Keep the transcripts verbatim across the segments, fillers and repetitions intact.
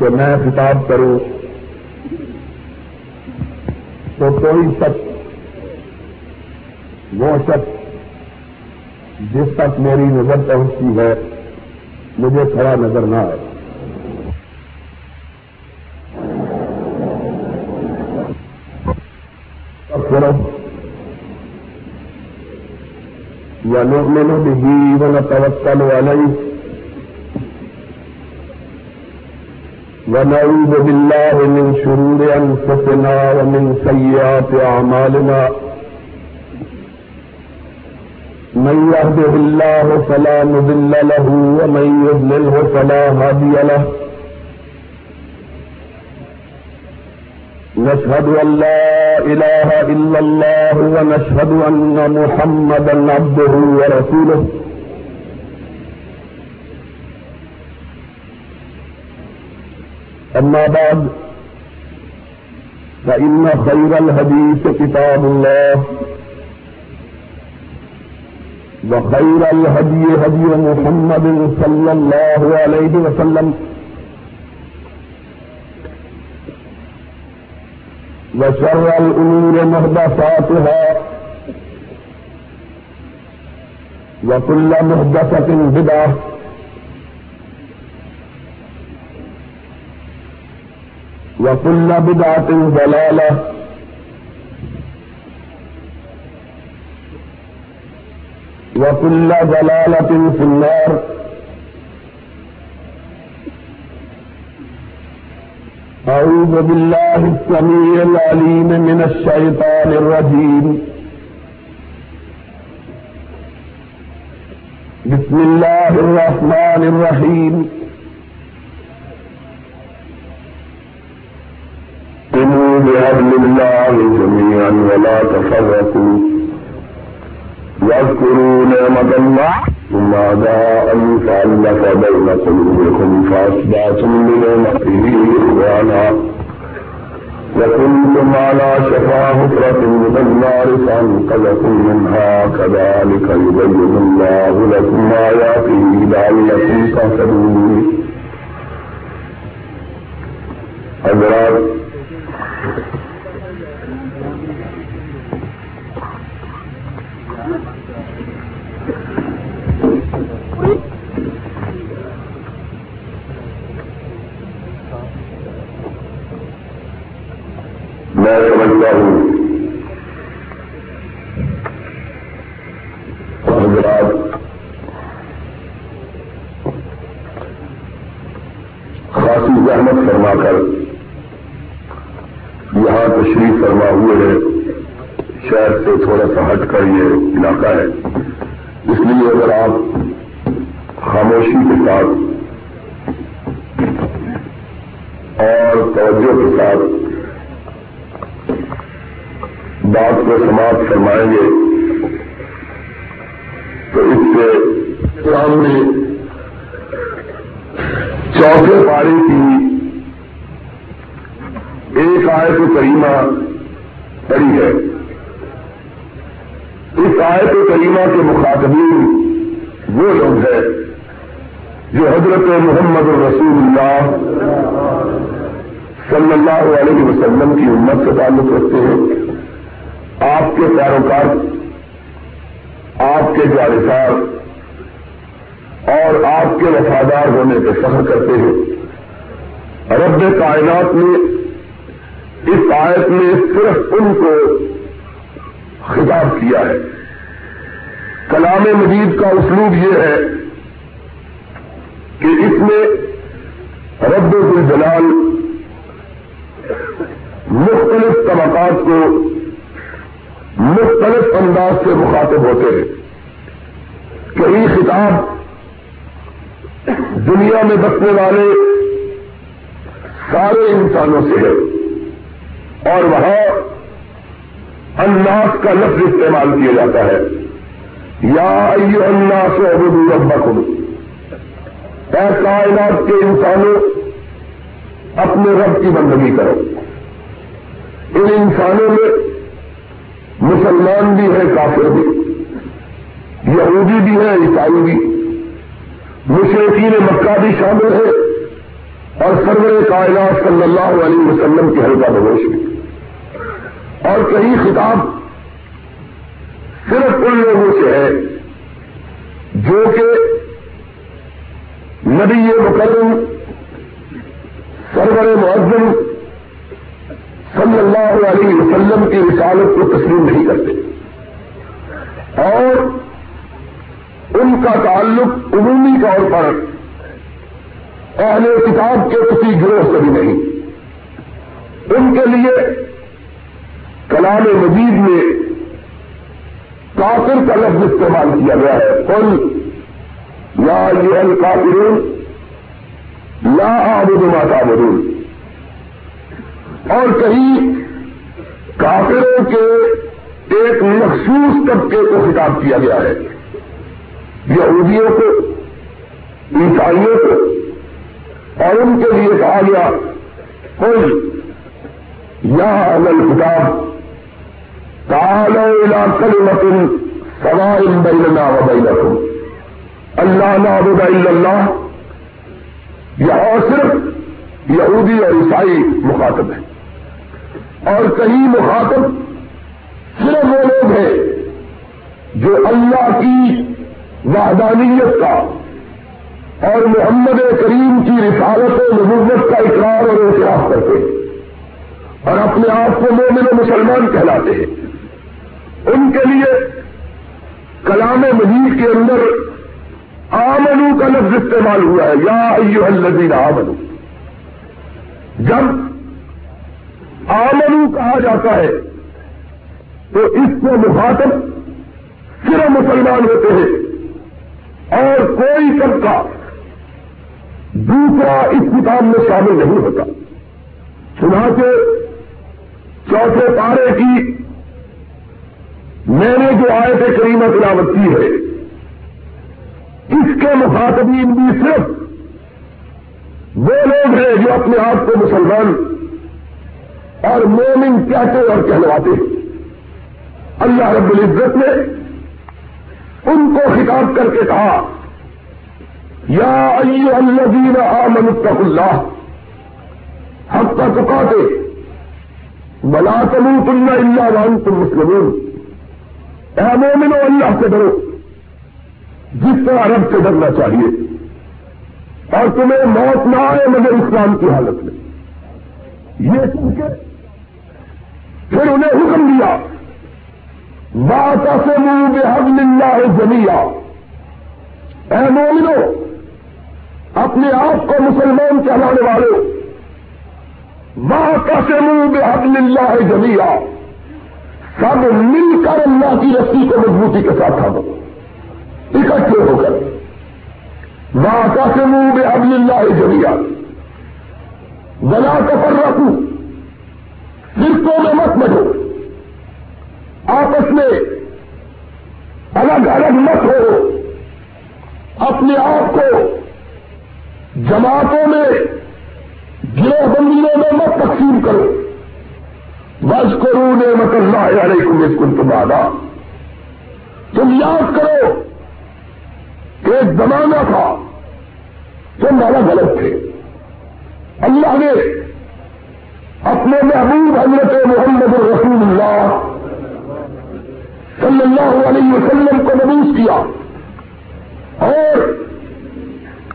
کہ میں خطاب کروں تو کوئی شخص وہ شخص جس تک میری نظر پہنچتی ہے مجھے کھڑا نظر نہ آئے. وَنُؤْمِنُ بِهِ وَنَتَوَكَّلُ عَلَيْهِ وَنَعُوذُ بِاللَّهِ مِنْ شُرُورِ أَنفُسِنَا وَمِنْ سَيِّئَاتِ أَعْمَالِنَا مَنْ يَهْدِهِ اللَّهُ فَلَا مُضِلَّ لَهُ وَمَنْ يُضْلِلْهُ فَلَا هَادِيَ لَهُ نشهد أن لا إله إلا الله ونشهد أن محمدا عبده ورسوله أما بعد فإن خير الحديث كتاب الله وخير الهدي هدي محمد صلى الله عليه وسلم وشر الأمور محدثاتها وكل محدثة بدعة وكل بدعة ضلالة وكل ضلالة في النار. أعوذ بالله السميع العليم من الشيطان الرجيم بسم الله الرحمن الرحيم قوموا بأمر الله جميعا ولا تفرقوا واذكروا نعمة الله ثم أن فألف بين قلوبكم فأصبحتم بنعمته إخوانا وكنتم على شفا حفرة من النار فأنقذكم منها كذلك يبين الله لكم آياته لعلكم تهتدون. حضرات، میں سمجھتا ہوں حضرات خاصی زحمت فرما کر یہاں تشریف فرما ہوئے ہیں. شہر سے تھوڑا سا ہٹ کر یہ علاقہ ہے، اس لیے اگر آپ خاموشی کے ساتھ اور توجہ کے ساتھ بات کو سماعت فرمائیں گے تو اس سے قرآن میں چوتھے پارے کی ایک آیت کریمہ پڑی ہے. اس آیت کریمہ کے مخاطبین وہ لوگ ہیں جو حضرت محمد رسول اللہ صلی اللہ علیہ وسلم کی امت سے تعلق رکھتے ہیں، آپ کے پیروکار، آپ کے جالسار اور آپ کے وفادار ہونے پہ فخر کرتے ہیں. رب کائنات نے اس آیت میں صرف ان کو خطاب کیا ہے. کلام مجید کا اسلوب یہ ہے کہ اس میں رب الجلال مختلف طبقات کو مختلف انداز سے مخاطب ہوتے ہیں. کئی خطاب دنیا میں بسنے والے سارے انسانوں سے ہے اور وہاں الناس کا لفظ استعمال کیا جاتا ہے، یا ایھا الناس اعبدوا ربکم، اے کائنات کے انسانوں اپنے رب کی بندگی کرو. ان انسانوں میں مسلمان بھی ہے، کافر بھی، یہودی بھی ہے، عیسائی بھی، مشرقین مکہ بھی شامل ہے اور سرور کائنات صلی اللہ علیہ وسلم کی حلقہ نوش میں، اور کئی خطاب صرف ان لوگوں سے ہے جو کہ نبی مکرم سرور معظم صلی اللہ علیہ وسلم کی رسالت کو تسلیم نہیں کرتے، اور ان کا تعلق عمومی طور پر اہل کتاب کے کسی گروہ سے بھی نہیں۔ ان کے لیے کلام مجید میں کافر کا لفظ استعمال کیا گیا ہے، قل یا ایھا الکافرون لا اعبد ما تعبدون، اور کہیں کافروں کے ایک مخصوص طبقے کو خطاب کیا گیا ہے، یہودیوں کو، عیسائیوں کو، اور ان کے لیے کہا گیا قل یا اہل الکتاب تعالوا الی کلمۃ سواء بیننا و بینکم الا نعبد الا اللہ۔ یہاں صرف یہودی اور عیسائی مخاطب ہیں، اور کئی مخاطب صرف وہ لوگ ہیں جو اللہ کی وحدانیت کا اور محمد کریم کی رسالت و نبوت کا اقرار اور اعتراف کرتے ہیں اور اپنے آپ کو مومن و مسلمان کہلاتے ہیں۔ ان کے لیے کلام مجید کے اندر آمنو کا لفظ استعمال ہوا ہے، یا ایھا الذین آمنو۔ جب آمنو کہا جاتا ہے تو اس کو مخاطب صرف مسلمان ہوتے ہیں، اور کوئی طبقہ دوسرا اس کتاب میں شامل نہیں ہوتا۔ چنانچہ چوتھے پارے کی میں نے جو آیت کریمہ تلاوت کی ہے، اس کے مخاطبین بھی صرف وہ لوگ ہیں جو اپنے آپ کو مسلمان اور مومن کہتے اور کہلواتے ہیں۔ اللہ رب العزت نے ان کو خطاب کر کے کہا یا ایھا الذین آمنوا اتقوا اللہ حق تقاته ولا تموتن الا وانتم مسلمون۔ اے مومنو، اللہ سے ڈرو جس طرح رب سے ڈرنا چاہیے، اور تمہیں موت نہ آئے مگر اسلام کی حالت میں۔ یہ سن کے پھر انہیں حکم دیا واعتصموا بحبل اللہ جمیعا۔ اے مومنو، اپنے آپ کو مسلمان کہلانے والوں، واعتصموا بحبل اللہ جمیعا، سب مل کر اللہ کی رسی کو مضبوطی کے ساتھ تھامو، اکٹھے ہو کر واعتصموا بحبل اللہ جمیعا ولا تفرقوا، فرقوں میں مت بٹو، آپس میں الگ الگ مت ہو، اپنے آپ کو جماعتوں میں، گروہ بندیوں میں مت تقسیم کرو، واذکروا نعمت اللہ علیکم اذ کنتم اعداء۔ تم یاد کرو کہ ایک زمانہ تھا تم الگ الگ تھے، اللہ نے اپنے محبوب حضرت محمد رسول اللہ صلی اللہ علیہ وسلم کو مبعوث کیا، اور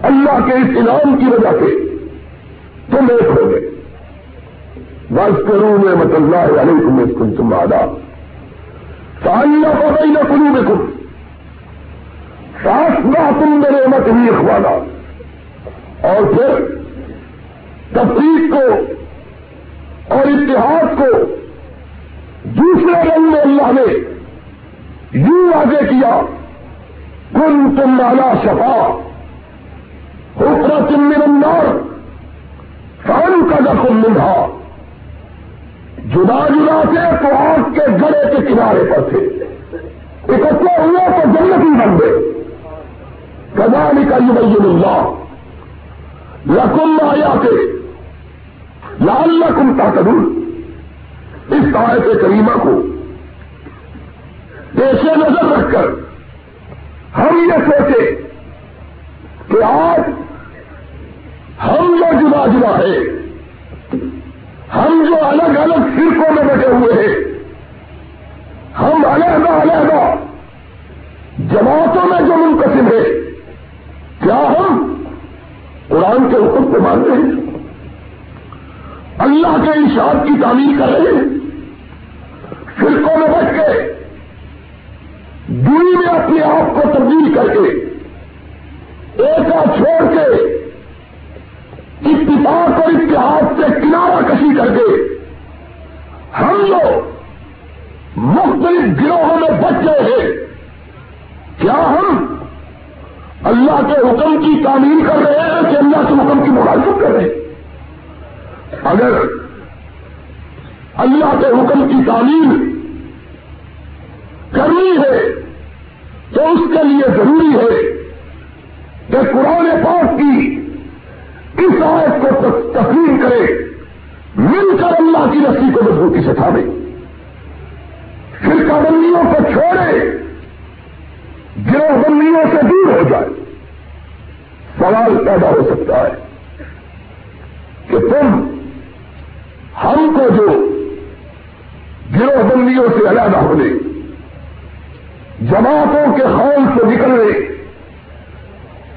اللہ کے اس انعام کی وجہ سے تم ایک ہو گئے۔ واذکروا نعمت اللہ علیکم اذ کنتم اعداء فألف بین قلوبکم فأصبحتم بنعمتہ اخوانا، اور پھر تفریق کو اور اتحاد کو دوسرے رنگ میں اللہ نے یوں واضح کیا، کنتم علی شفا حفرة من النار فأنقذكم منها۔ جدا جدا سے تو آگ کے گڑے کے کنارے پر تھے، اکٹھے ہوئے تو جنتی بن گئے۔ كذلك يبين الله لكم آياته لعلكم تهتدون۔ اس آیت کریمہ کو پیش نظر رکھ کر ہم یہ سوچے کہ آج ہم جو جدا ماجرا ہے. ہم جو الگ الگ فرقوں میں بٹے ہوئے ہیں، ہم علیحدہ علیحدہ جماعتوں میں جو منقسم ہے، کیا ہم قرآن کے حکم کو مانتے ہیں؟ اللہ کے ارشاد کی تعمیر کر رہے ہیں؟ فرقوں میں بٹ کے دوری میں اپنے آپ کو تبدیل کر کے ایکا چھوڑ کے اتفاق اور اتحاد سے کنارہ کشی کر کے ہم لوگ مختلف گروہوں میں بٹ گئے ہیں. کیا ہم اللہ کے حکم کی تعمیل کر رہے ہیں کہ اللہ کے حکم کی مخالفت کر رہے ہیں؟ اگر اللہ کے حکم کی تعمیل کرنی ہے تو اس کے لیے ضروری ہے کہ قرآن پاک کی اس آیت کو تسلیم کرے، مل کر اللہ کی رسی کو مضبوطی سے تھامے، فرقہ بندیوں کو چھوڑے، گروہ بندیوں سے دور ہو جائے. سوال پیدا ہو سکتا ہے کہ تم ہم کو جو گروہ بندیوں سے علیحدہ ہونے، جماعتوں کے خول سے نکلنے،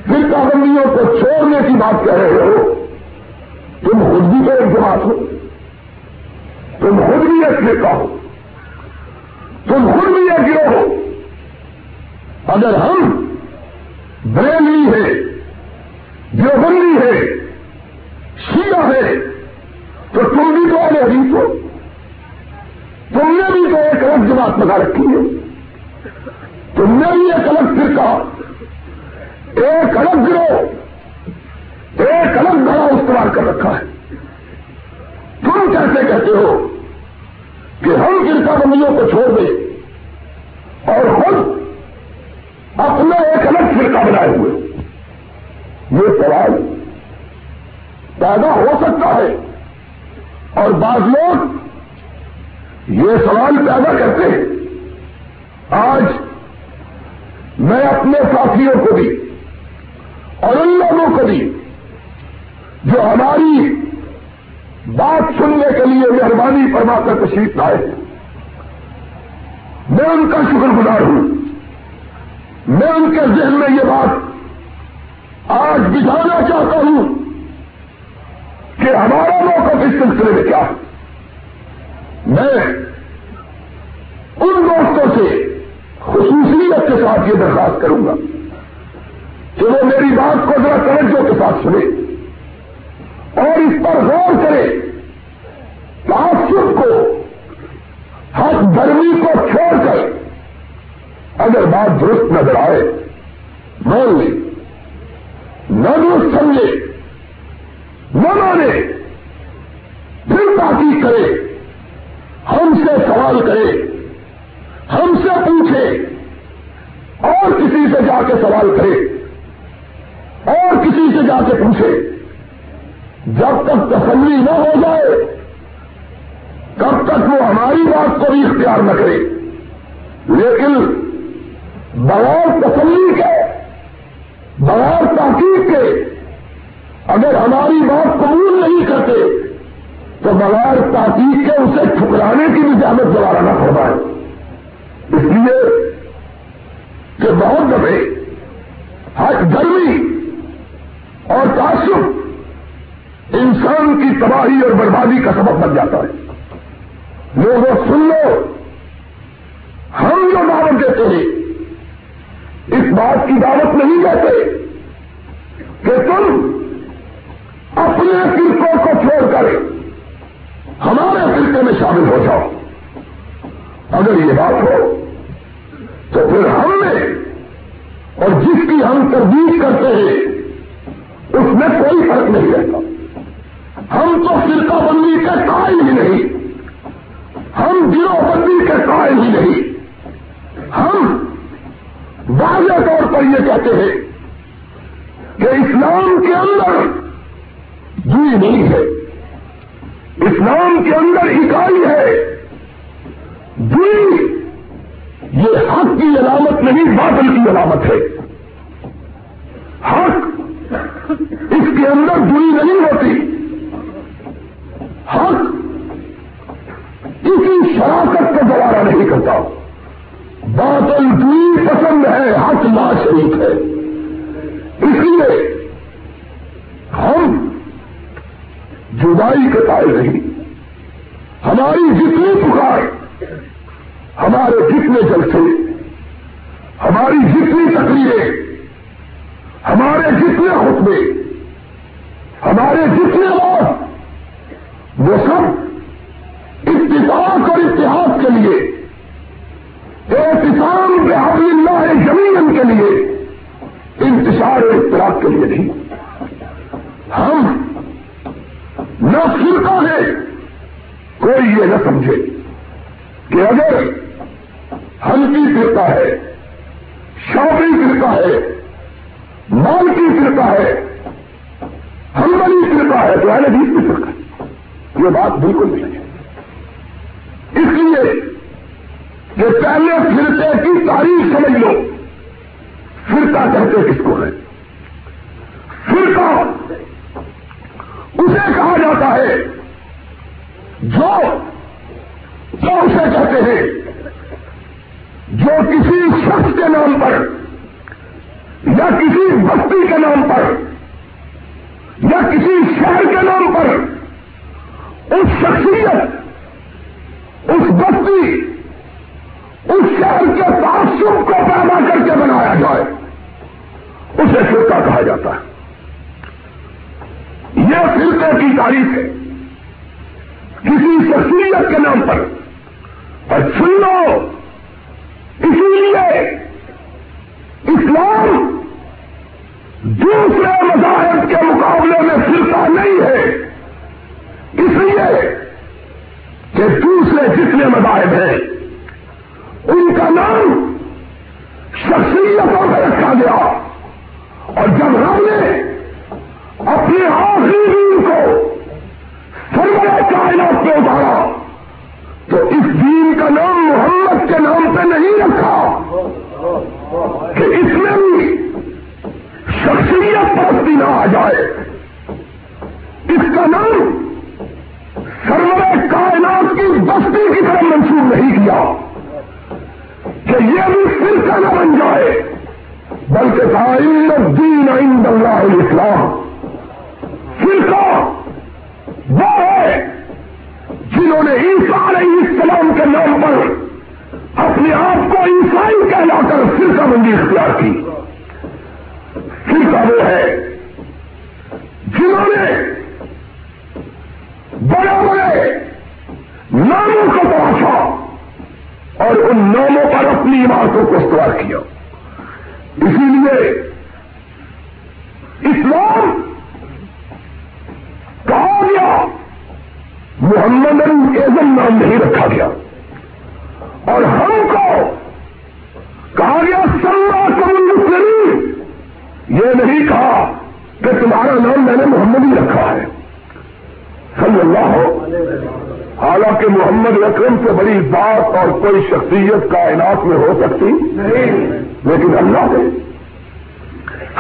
فرقہ بندیوں کو چھوڑنے کی بات کہہ رہے ہو، تم خود بھی تو ایک جماعت ہو، تم خود بھی ایک فرقہ ہو، تم خود بھی ایک گروہ ہو. اگر ہم بریلوی ہے، دیوبندی ہے، شیعہ ہے، تو تم بھی تو اہل حدیث ہو، تم نے بھی تو ایک الگ جماعت بنا رکھی ہے، تم نے بھی ایک الگ فرقہ، ایک الگ گروہ، ایک الگ دھڑا استعمال کر رکھا ہے. تم کیسے کہتے ہو کہ ہم فرقہ بندیوں کو چھوڑ دیں اور خود اپنا ایک الگ فرقہ بنائے ہوئے؟ یہ سوال پیدا ہو سکتا ہے اور بعض لوگ یہ سوال پیدا کرتے ہیں. آج میں اپنے ساتھیوں کو بھی اور ان لوگوں کو بھی جو ہماری بات سننے کے لیے مہربانی فرما کر تشریف لائے، میں ان کا شکر گزار ہوں. میں ان کے ذہن میں یہ بات آج بجھانا چاہتا ہوں کہ ہمارا موقف اس سلسلے میں کیا ہے. میں ان دوستوں سے خصوصیت کے ساتھ یہ درخواست کروں گا کہ وہ میری بات کو ذرا توجہ کے ساتھ سنے اور اس پر غور کرے، تعصب کو، حق درمی کو چھوڑ کر. اگر بات درست نظر آئے مان لے، نہ درست سمجھے نہ مانے، پھر تحقیق کرے، ہم سے سوال کرے، ہم سے پوچھے اور کسی سے جا کے سوال کرے اور کسی سے جا کے پوچھے. جب تک تسلی نہ ہو جائے تب تک وہ ہماری بات کو بھی اختیار نہ کرے، لیکن بغیر تسلی کے، بغیر تحقیق کے اگر ہماری بات قبول نہیں کرتے تو بغیر تحقیق کے اسے ٹھکرانے کی بھی اجازت دوبارہ نہ فرمائے. اس لیے کہ بہت دفعے حق درمی اور تعصب انسان کی تباہی اور بربادی کا سبب بن جاتا ہے. لوگوں سن لو، ہم جو دعوت دیتے ہیں اس بات کی دعوت نہیں دیتے کہ تم اپنے فرقوں کو چھوڑ کر ہمارے فرقے میں شامل ہو جاؤ. اگر یہ بات ہو تو پھر ہم نے اور جس کی ہم تردید کرتے ہیں اس میں کوئی فرق نہیں رہتا. ہم تو فرقہ بندی کے قائل ہی نہیں، ہم گروہ بندی کے قائل ہی نہیں. ہم واضح طور پر یہ کہتے ہیں کہ اسلام کے اندر دوئی نہیں ہے، اسلام کے اندر اکائی ہے. دوری یہ حق کی علامت نہیں، باطل کی علامت ہے. حق اس کے اندر دوری نہیں ہوتی، مخلوق ہے. اس لیے ہم جدائی کے قائل نہیں. ہماری جتنی پکار، ہمارے جتنے جلسے، ہماری جتنی تقریریں، ہمارے جتنے خطبے، ہمارے جتنے لوگ، وہ سب اتفاق اور اتحاد کے لیے، اعتصام بحبل اللہ جمیعاً کے لیے، انتشار اور اختلاف کے لیے نہیں. ہم نہ فرقہ ہے. کوئی یہ نہ سمجھے کہ اگر حنفی فرقہ ہے، شافعی فرقہ ہے، مالکی فرقہ ہے، حنبلی فرقہ ہے، تو اہل حدیث کی فرقہ ہے. یہ بات بالکل نہیں ہے. اس لیے یہ پہلے فرقے کی تاریخ سمجھ لو. فرقہ کہتے کس کو ہے؟ فرقہ اسے کہا جاتا ہے جو جو اسے کہتے ہیں جو کسی شخص کے نام پر یا کسی بستی کے نام پر یا کسی شہر کے نام پر اس شخصیت، اس بستی، اس شہر کے تعصب کو پیدا کر کے بنایا جائے، اسے فرقہ کہا جاتا ہے. یہ فرقے کی تاریخ ہے، کسی شخصیت کے نام پر. اور سن لو، اسی لیے اسلام دوسرے مذاہب کے مقابلے میں فرقہ نہیں ہے. اس لیے کہ دوسرے جتنے مذاہب ہیں ان کا نام شخصیتوں پہ رکھا گیا، اور جب ہم نے اپنے آخری دین کو سرور کائنات پہ اتارا تو اس دین کا نام محمد کے نام پہ نہیں رکھا کہ اس میں بھی شخصیت پرستی نہ آ جائے. اس کا نام سرور کائنات کی بستی کی طرح منسوب نہیں کیا کہ یہ بھی فرقہ نہ بن جائے، بلکہ کہا ان الدین عند اللہ الاسلام. فرقہ وہ ہے جنہوں نے عیسیٰ علیہ السلام کے نام پر اپنے آپ کو عیسائی کہلا کر فرقہ بندی اختیار کی. فرقہ وہ ہے جنہوں نے بڑے بڑے ناموں کو تراشا اور ان ناموں پر اپنی عمارتوں کو استوار کیا. اسی لیے اسلام کہا گیا، محمد اعظم نام نہیں رکھا گیا. اور ہم کو کہا گیا سما کم مسلم، یہ نہیں کہا کہ تمہارا نام میں نے محمد ہی رکھا ہے صلی اللہ علیہ وسلم. حالانکہ محمد اکرم سے بڑی بات اور کوئی شخصیت کائنات میں ہو سکتی نہیں، لیکن اللہ نے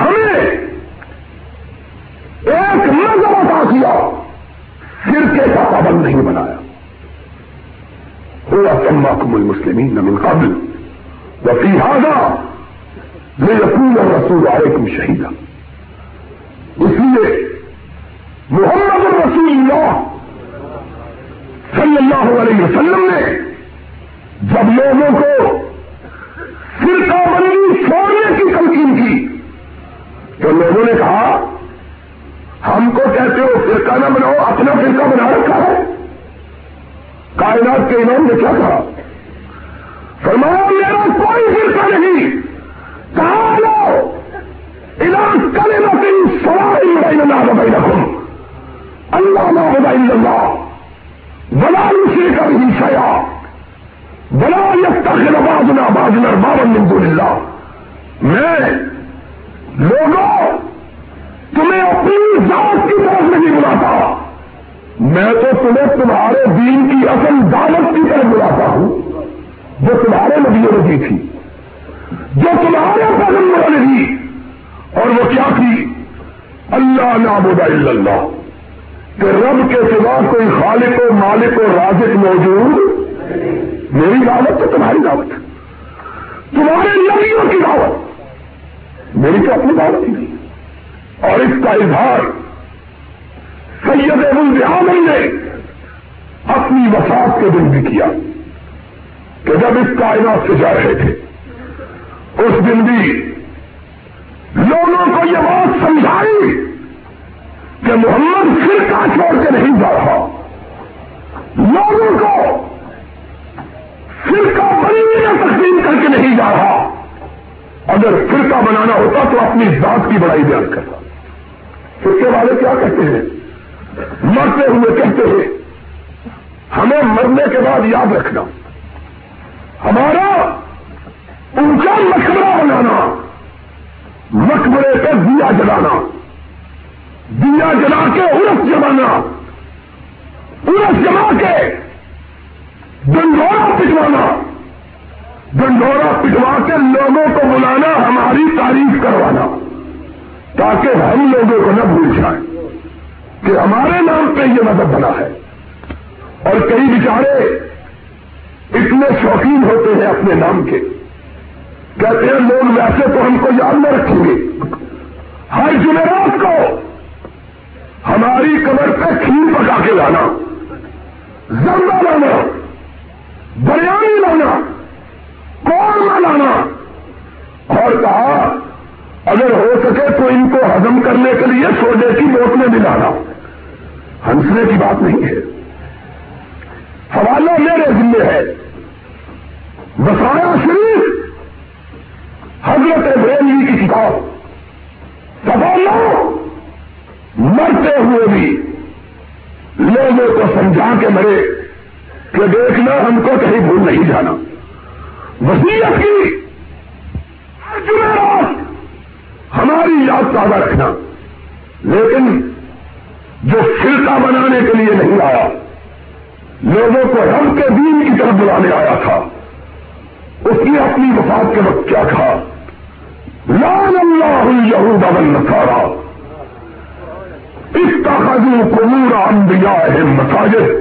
ہمیں ایک نظر عطا کیا، فرقے کا پابند نہیں بنایا. ہوا سماکم المسلمین من قبل وفی ھذا لیکون الرسول علیکم شہیدا. اس لیے محمد الرسول اللہ صلی اللہ علیہ وسلم نے جب لوگوں کو فرقہ بندی چھوڑنے کی تلقین کی تو لوگوں نے کہا ہم کو کہتے ہو فرقہ نہ بناؤ، اپنا فرقہ بنا رکھا ہے. کائنات کے امام نے کیا کہا؟ فرمایا میرا کوئی فرقہ نہیں. کہا لو علاج کرے نہ کہیں سوال بیننا بین رکھوں اللہ نہ بین اللہ بلا اسے کر ہی سیا بلا یتخذ بعضنا بعضا اربابا من دون اللہ. میں لوگوں تمہیں اپنی ذات کی طرف نہیں بلاتا، میں تو تمہیں تمہارے دین کی اصل دعوت کی طرف بلاتا ہوں جو تمہارے نبیوں نے دی تھی، جو تمہارے پیغمبروں نے دی. اور وہ کیا تھی؟ اللہ نعبد الا اللہ، کہ رب کے سوا کوئی خالق و مالک و رازق موجود. میری دعوت تو تمہاری دعوت، تمہارے نبیوں کی دعوت، میری تو اپنی بات ہی نہیں ہے. اور اس کا اظہار سید ابوالعامل نے اپنی وفات کے دن بھی کیا کہ جب اس کائنات سے جا رہے تھے اس دن بھی لوگوں کو یہ بات سمجھائی کہ محمد فرقہ چھوڑ کے نہیں جا رہا, لوگوں کو فرقہ بندی میں تقسیم کر کے نہیں جا رہا. اگر فرقہ بنانا ہوتا تو اپنی ذات کی بڑائی بیان کرتا. فرقے والے کیا کہتے ہیں, مرتے ہوئے کہتے ہیں ہمیں مرنے کے بعد یاد رکھنا, ہمارا اونچا مقبرہ بنانا, مقبرے پہ دیا جلانا, دیا جلا کے عرس جمانا, عرس جما کے ڈنڈورا پٹوانا, ڈنڈورا پٹوا کے لوگوں کو بلانا, ہماری تعریف کروانا, تاکہ ہم لوگوں کو نہ بھول جائیں کہ ہمارے نام پہ یہ مذہب بنا ہے. اور کئی بیچارے اتنے شوقین ہوتے ہیں اپنے نام کے, کہتے ہیں لوگ ویسے تو ہم کو یاد نہ رکھیں گے, ہر جمعرات کو ہماری قبر پہ کھیر پکا کے لانا, زمزہ لانا, بریانی لانا, قورمہ لانا. اور کہا اگر ہو سکے تو ان کو ہضم کرنے کے لیے سوڈے کی بوتلیں بھی لانا. ہنسنے کی بات نہیں ہے, حوالہ میرے ذمہ ہے. بسایا شریف حضرت بریلوی کی کتاب, سوالوں مرتے ہوئے بھی لوگوں کو سمجھا کے مرے کہ دیکھنا ہم کو کہیں بھول نہیں جانا. وسیعت کی ہر جمعرات ہماری یاد تازہ رکھنا. لیکن جو فرقہ بنانے کے لیے نہیں آیا, لوگوں کو رب کے دین کی طرف بلانے آیا تھا, اس نے اپنی وفات کے وقت کیا کہا, لعن اللہ الیہود والنصارا اتخذوا قبور انبیائہم مساجد.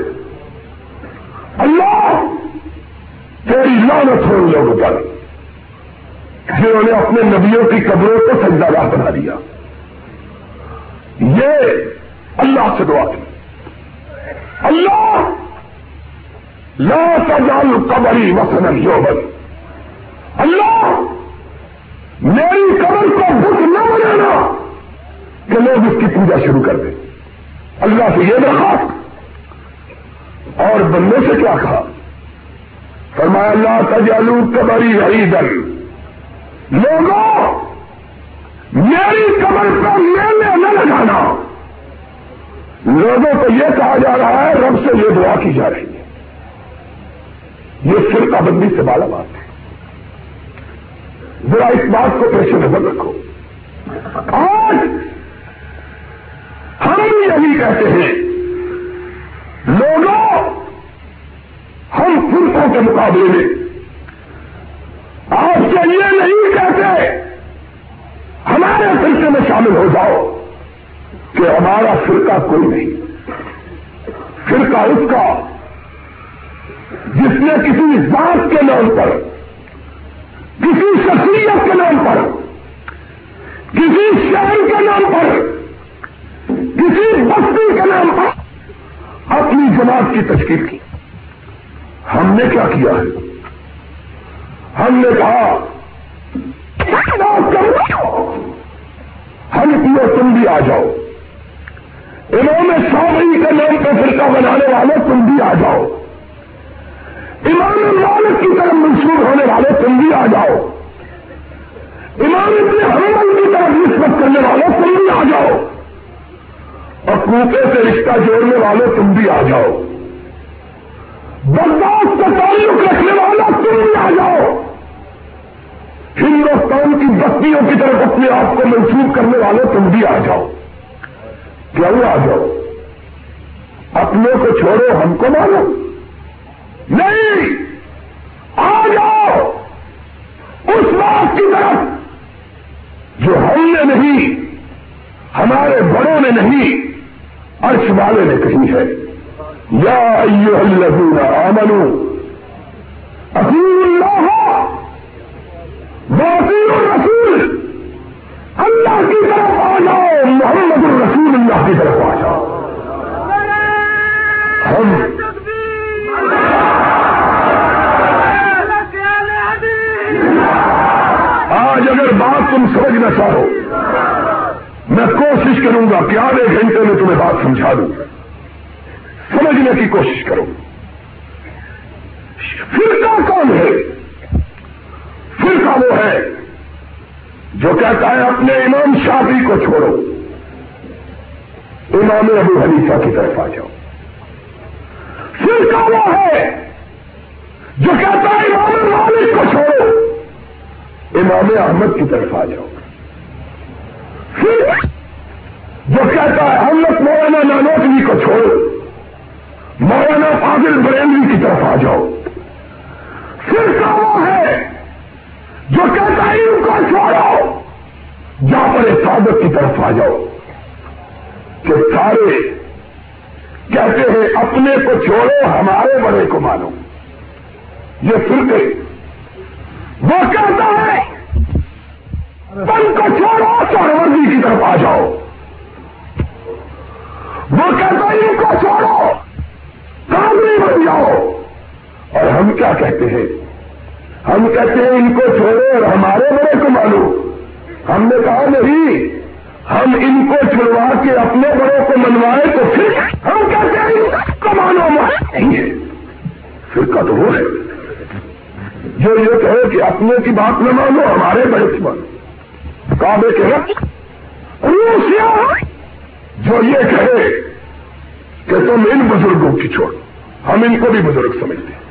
اللہ تیری لعنت ہو ان لوگوں پر جنہوں نے اپنے نبیوں کی قبروں کو سجدہ گاہ بنا دیا. یہ اللہ سے دعا کی, اللہ لا تجعل قبری مثلا یعبد, اللہ میری قبر کو بت نہ بنانا کہ لوگ اس کی پوجا شروع کر دیں. اللہ سے یہ درخواست. اور بندے سے کیا کہا, فرمایا لا تجعلوا قبری عیدا, لوگوں میری قبر پر میلے نہ لگانا. لوگوں کو یہ کہا جا رہا ہے, رب سے یہ دعا کی جا رہی ہے. یہ فرقہ بندی سے بالا بات ہے. ذرا اس بات کو پیش نظر رکھو. آج ہم یہی کہتے ہیں لوگوں ہم فرقوں کے مقابلے میں, آپ سے یہ نہیں کہتے ہمارے فرقے میں شامل ہو جاؤ کہ ہمارا فرقہ کوئی نہیں. فرقہ اس کا جس نے کسی ذات کے نام پر, کسی شخصیت کے نام پر, کسی شہر کے نام پر, کسی بستی کے نام پر اپنی جماعت کی تشکیل کی. ہم نے کیا کیا ہے, ہم نے کہا ہم پیو تم بھی آ جاؤ, امام شافعی کے نام پہ فرقہ بنانے والے تم بھی آ جاؤ, امام مالک کی طرف منسوب ہونے والے تم بھی آ جاؤ, امام ابن حنبل کی طرف نسبت کرنے والے تم بھی آ جاؤ, اور کوفے سے رشتہ جوڑنے والے تم بھی آ جاؤ, برداشت کا تعلق رکھنے والا تم بھی آ جاؤ, ہندوستان کی بستیوں کی طرف اپنے آپ کو منسوخ کرنے والے تم بھی آ جاؤ. کیوں آ جاؤ, اپنے کو چھوڑو ہم کو مانو نہیں, آ جاؤ اس بات کی طرف جو ہم نے نہیں, ہمارے بڑوں نے نہیں, عرش والے نے کہی ہے, یا ایھا الذین آمنوا اطیعوا اللہ واطیعوا الرسول اللہ کی طرف آ جاؤ، محمد الرسول اللہ کی طرف آ جاؤ. ہم آج اگر بات تم سمجھنا چاہو، میں کوشش کروں گا کہ آدھے گھنٹے میں تمہیں بات سمجھا دوں، سمجھنے کی کوشش کرو. فرقہ کون ہے؟ فرقہ وہ ہے جو کہتا ہے اپنے امام شافعی کو چھوڑو، امام ابو حنیفہ کی طرف آ جاؤ. فرقہ وہ ہے جو کہتا ہے امام مالک کو چھوڑو، امام احمد کی طرف آ جاؤ. فرقہ جو کہتا ہے حضرت مولانا نانوتوی کو چھوڑو، مولانا فاضل بریلوی کی طرف آ جاؤ. فرقہ وہ ہے جو کہتا ہے ان کو چھوڑو، جعفر صادق کی طرف آ جاؤ. کہ سارے کہتے ہیں اپنے کو چھوڑو، ہمارے بڑے کو مانو. یہ فرقے. وہ کہتا ہے پن کو چھوڑو، سہروردی کی طرف آ جاؤ. وہ کہتا ہے ان کو چھوڑو، کاملی بن جاؤ. اور ہم کیا کہتے ہیں؟ ہم کہتے ہیں ان کو چھوڑو اور ہمارے بڑے کو مانو. ہم نے کہا نہیں، ہم ان کو چھڑوا کے اپنے بڑوں کو منوائے تو پھر ہم کہتے ہیں ان کو کمانو مانو. فرقہ تو وہ ہے جو یہ کہے کہ اپنے کی بات نہ مانو، ہمارے بڑے کی مانو. کعبے کے رب روسیا جو یہ کہے کہ تم ان بزرگوں کی چھوڑو، ہم ان کو بھی بزرگ سمجھتے ہیں،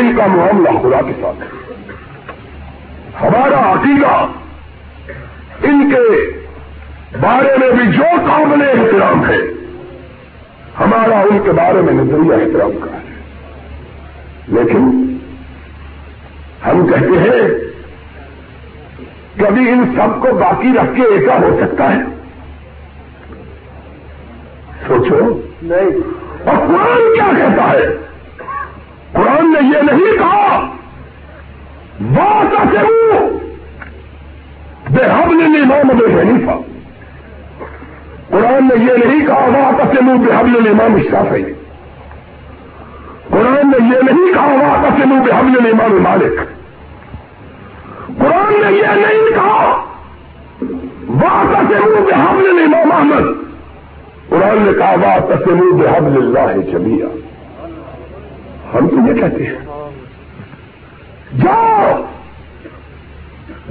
ان کا معاملہ خدا کے ساتھ ہے. ہمارا عقیدہ ان کے بارے میں بھی جو قابل احترام ہے، ہمارا ان کے بارے میں نظریہ احترام کا ہے. لیکن ہم کہتے ہیں کبھی ان سب کو باقی رکھ کے ایسا ہو سکتا ہے؟ سوچو. نہیں. اور قرآن کیا کہتا ہے؟ قرآن نے یہ نہیں کہا وَاعْتَصِمُوا بِحَبْلِ الْإِمَامِ أَبِي حَنِیفَہ. قرآن نے یہ نہیں کہا وَاعْتَصِمُوا بِحَبْلِ الْإِمَامِ الشَّافِعِی. قرآن نے یہ نہیں کہا وَاعْتَصِمُوا بِحَبْلِ الْإِمَامِ مالک. قرآن نے یہ نہیں کہا وَاعْتَصِمُوا بِحَبْلِ الْإِمَامِ احمد. قرآن نے کہا وَاعْتَصِمُوا بِحَبْلِ اللَّہِ جَمِیعًا. ہم تو یہ کہتے ہیں جاؤ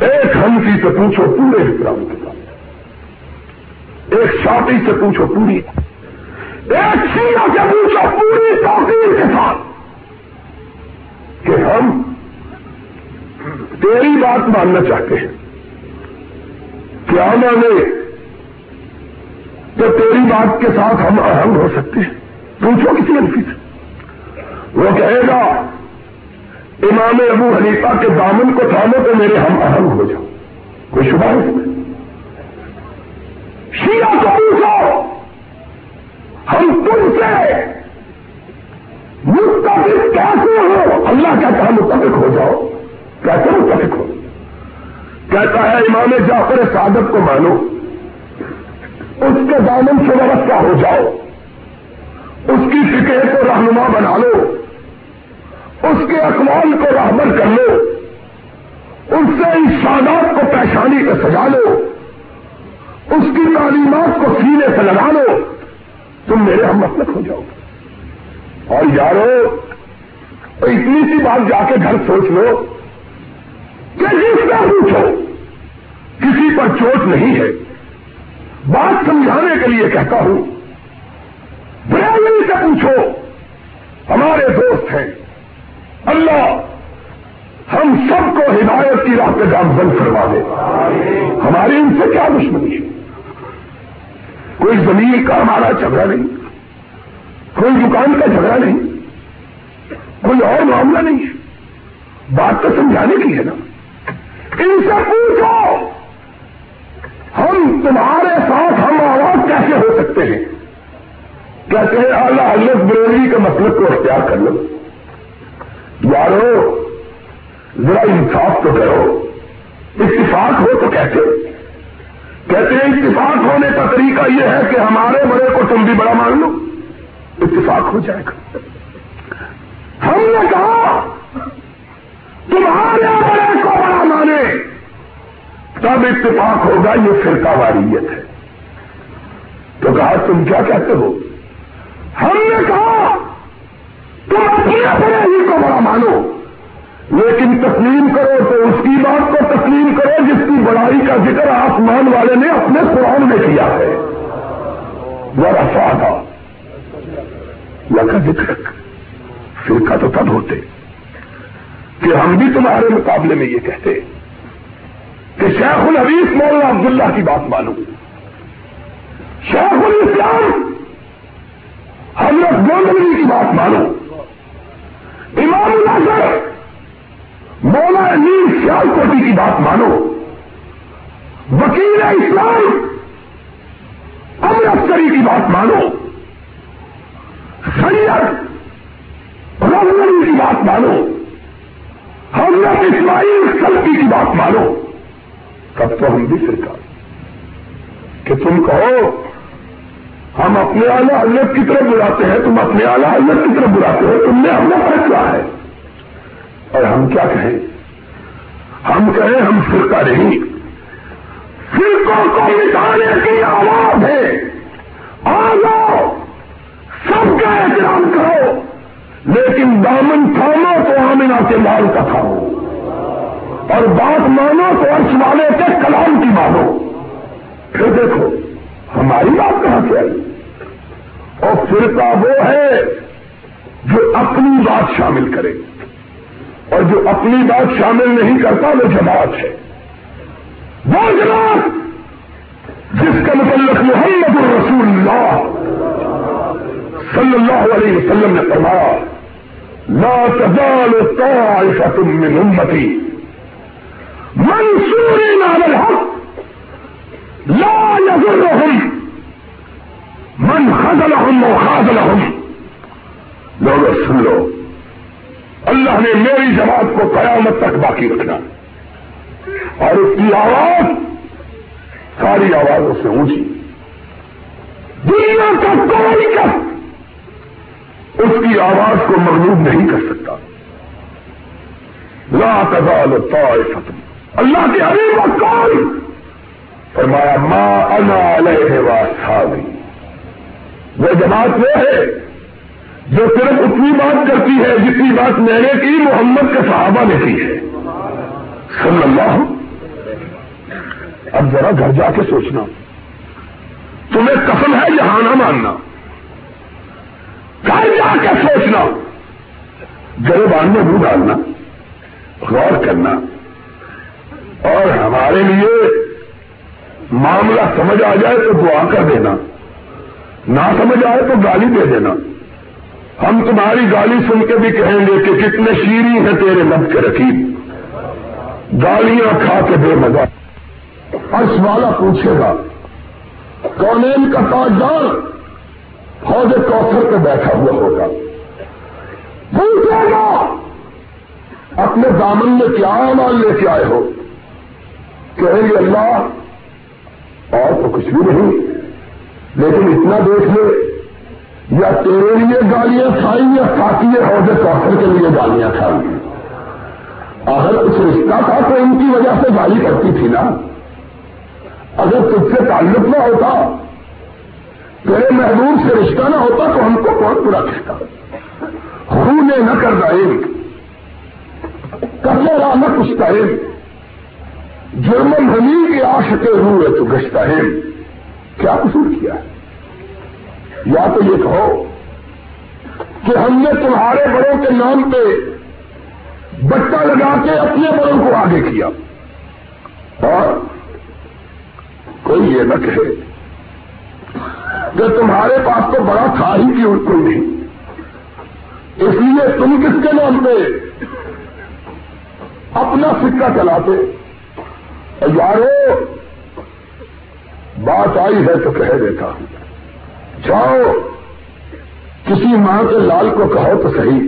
ایک حنفی سے پوچھو پورے احترام کے ساتھ، ایک شافعی سے پوچھو پوری، ایک شیعہ سے پوچھو پوری توقیر کے ساتھ کہ ہم تیری بات ماننا چاہتے ہیں. کیا مانے تو تیری بات کے ساتھ ہم اہم ہو سکتے ہیں. پوچھو کسی حنفی سے، وہ کہے گا امام ابو حنیفہ کے دامن کو تھامو تو میرے ہم اہم ہو جاؤ. کوئی شبہ ہے اس میں؟ شیعہ کو پوچھو ہم تم سے متفق کیسے ہو. اللہ کہتا ہے متفق ہو جاؤ. کیسے متفق ہو؟ کہتا ہے امام جعفر صادق کو مانو، اس کے دامن سے وابستہ ہو جاؤ، اس کی فکر کو رہنما بنا لو، اس کے اقوال کو راہبر کر لو، اس سے ارشادات کو پیشانی پہ سجا لو، اس کی تعلیمات کو سینے سے لگا لو، تم میرے ہم مسلک ہو جاؤ. اور یارو اتنی سی بات جا کے گھر سوچ لو کہ جس کا پوچھو کسی پر چوٹ نہیں ہے. بات سمجھانے کے لیے کہتا ہوں، بریلوی سے پوچھو، ہمارے دوست ہیں، اللہ ہم سب کو ہدایت کی راہ پہ گامزن کروا دے. ہماری ان سے کیا دشمنی ہے؟ کوئی زمین کا ہمارا جھگڑا نہیں، کوئی دکان کا جھگڑا نہیں، کوئی اور معاملہ نہیں ہے. بات تو سمجھانے کی ہے نا. ان سے پوچھو ہم تمہارے ساتھ ہم آواز کیسے ہو سکتے ہیں. کہتے ہیں اعلیٰ حضرت بریلوی کے مسلک کو اختیار کر لو. یارو ذرا انصاف تو کرو، اتفاق ہو تو کہتے کہتے ہیں اتفاق ہونے کا طریقہ یہ ہے کہ ہمارے بڑے کو تم بھی بڑا مان لو، اتفاق ہو جائے گا۔ ہم نے کہا تمہارے بڑے کو بڑا مانے تب اتفاق ہوگا، یہ فرقہ واریت ہے۔ تو کہا تم کیا کہتے ہو؟ ہم نے کہا تم اپنے بڑے ہی کو بڑا مانو، لیکن تسلیم کرو تو اس کی بات کو تسلیم کرو جس کی بڑائی کا ذکر آسمان والے نے اپنے قرآن میں کیا ہے، ورفعنا لک ذکرک۔ فرقہ تو تب ہوتے کہ ہم بھی تمہارے مقابلے میں یہ کہتے کہ شیخ الحدیث مولانا عبداللہ کی بات مانو، شیخ الاسلام حضرت گولڈنی کی بات مانو، امام الازہر مولا علی سیال کوٹی کی بات مانو، وکیل اسلام امر افسری کی بات مانو، سید رحمانی کی بات مانو، حضرت اسماعیل سلفی کی بات مانو۔ تب تو ہم بھی فرقہ کہ تم کہو ہم اپنے اعلی حضرت کی طرف بلاتے ہیں، تم اپنے اعلی حضرت کی طرف بلاتے ہو، تم نے ہمیں فیصلہ ہے، اور ہم کیا کہیں؟ ہم کہیں ہم فرقہ نہیں، فرقوں کو مٹانے کی آواز ہے، آ جاؤ سب کا احترام کرو لیکن دامن تھامو تو آمنہ کے لال کا تھامو، اور بات مانو تو عرش والے کے کلام کی مانو۔ پھر دیکھو ہماری بات کہاں سے آئی؟ اور فرقہ وہ ہے جو اپنی بات شامل کرے، اور جو اپنی بات شامل نہیں کرتا وہ جماعت ہے، وہ جماعت جس کا متعلق محمد الرسول اللہ صلی اللہ علیہ وسلم نے فرمایا لا تزال طائفة من امتی منصورین علی الحق لا یضرهم من خذلهم و خاذلهم۔ لوگوں سن لو، اللہ نے میری جماعت کو قیامت تک باقی رکھنا اور اس کی آواز ساری آوازوں سے اونچی، دنیا کا کوئی کس اس کی آواز کو مغلوب نہیں کر سکتا۔ لا تزال طائفة، اللہ کے حبیب و قول فرمایا ما انا علیہ واصحابی، وہ جماعت وہ ہے جو صرف اتنی بات کرتی ہے جتنی بات میں نے کی محمد کے صحابہ نے کی ہے صلی اللہ۔ اب ذرا گھر جا کے سوچنا، تمہیں قسم ہے یہاں نہ ماننا، گھر جا کے سوچنا، گریبان میں منہ ڈالنا، غور کرنا، اور ہمارے لیے معاملہ سمجھ آ جائے تو دعا کر دینا، نہ سمجھ آئے تو گالی دے دینا۔ ہم تمہاری گالی سن کے بھی کہیں گے کہ کتنے شیریں ہیں تیرے لب کے رقیب، گالیاں کھا کے بے مزہ۔ عرش والا پوچھے گا کونین کا تاجدار حوض کوثر پہ بیٹھا ہوا ہوگا، پوچھے گا اپنے دامن میں کیا امان لے کے آئے ہو؟ کہیں گے اللہ اور تو کچھ بھی نہیں، لیکن اتنا دیکھ لے یا تیرے لیے گالیاں کھائیں یا ساتھی حوض کوثر کے لیے گالیاں کھائیں۔ اگر کچھ رشتہ تھا تو ان کی وجہ سے گالی کرتی تھی نا، اگر تجھ سے تعلق نہ ہوتا، تیرے محبوب سے رشتہ نہ ہوتا تو ہم کو بہت برا کہتا۔ خونے نہ کر دائم، کرنے راہ نہ کچھ دائم، جرمن ہمی کے عاشق روئے تو گشتہ ہے، کیا قصور کیا ہے؟ یا تو یہ کہو کہ ہم نے تمہارے بڑوں کے نام پہ بٹا لگا کے اپنے بڑوں کو آگے کیا، اور کوئی یہ نہ کہے کہ تمہارے پاس تو بڑا تھا ہی کیوں کوئی نہیں، اس لیے تم کس کے نام پہ اپنا سکہ چلاتے۔ یارو بات آئی ہے تو کہہ دیتا ہوں، جاؤ کسی ماں کے لال کو کہو تو صحیح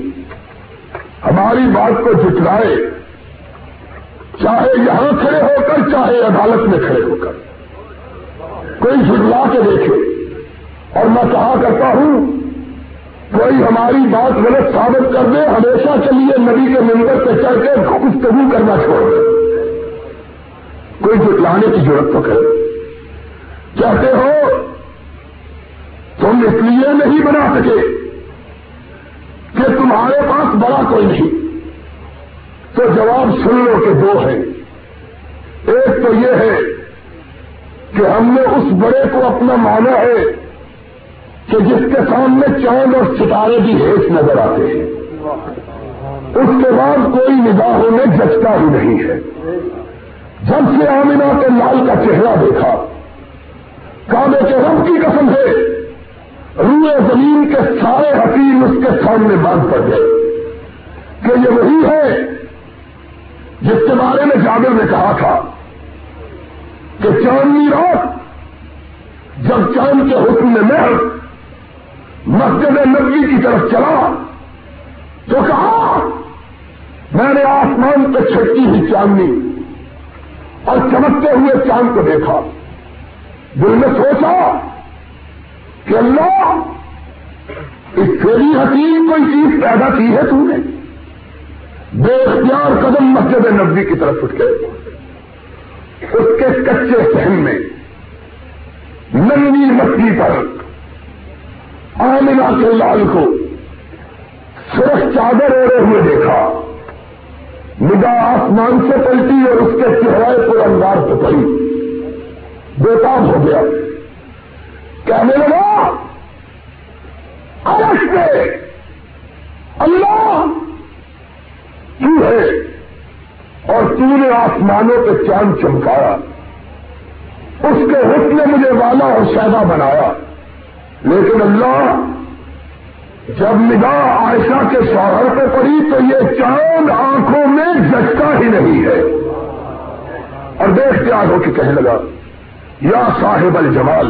ہماری بات کو جھٹلائے، چاہے یہاں کھڑے ہو کر چاہے عدالت میں کھڑے ہو کر، کوئی جھٹلا کے دیکھے. اور میں کہا کرتا ہوں کوئی ہماری بات غلط ثابت کر دے ہمیشہ کے لیے نبی کے منبر پہ چڑھ کے گفتگو کرنا چھوڑ دے. کوئی جھٹلانے کی ضرورت تو کرے. کہتے ہو تم اس لیے نہیں بنا سکے کہ تمہارے پاس بڑا کوئی نہیں. تو جواب سن لو کہ دو ہے. ایک تو یہ ہے کہ ہم نے اس بڑے کو اپنا مانا ہے کہ جس کے سامنے چاند اور ستارے بھی ہیس نظر آتے ہیں, اس کے بعد کوئی نگاہوں میں جچتا ہی نہیں ہے. جب سے آمنہ کے لال کا چہرہ دیکھا, کعبے کے رب کی قسم ہے روئے زمین کے سارے حکیم اس کے سامنے باندھ پڑ گئے کہ یہ وہی ہے جس کے بارے میں جابر نے کہا تھا کہ چاندنی رات جب چاند کے حکم میں میں مسجد نبوی کی طرف چلا تو کہا میں نے آسمان پہ چھٹکی ہوئی چاندنی اور چمکتے ہوئے چاند کو دیکھا. دل میں سوچا کہ اللہ اس تیری حکیم کوئی چیز پیدا کی ہے تم نے. بے اختیار قدم مسجد نبوی کی طرف اٹھ گئے. اس کے کچے صحن میں ننگی مٹی پر آمنہ کے لال کو سرخ چادر اوڑے ہوئے دیکھا. نگاہ آسمان سے پلٹی اور اس کے چہرے پر انوار پہ پڑی. بےتاب ہو گیا, کہنے لگا عرش پہ اللہ تو ہے اور تو نے آسمانوں پہ چاند چمکایا, اس کے حکم نے مجھے والا اور شہدا بنایا. لیکن اللہ جب نگاہ عائشہ کے شوہر پہ پڑی تو یہ چاند آنکھوں میں جھٹکا ہی نہیں ہے. اور بے اختیار ہو کے کہنے لگا یا صاحب الجمال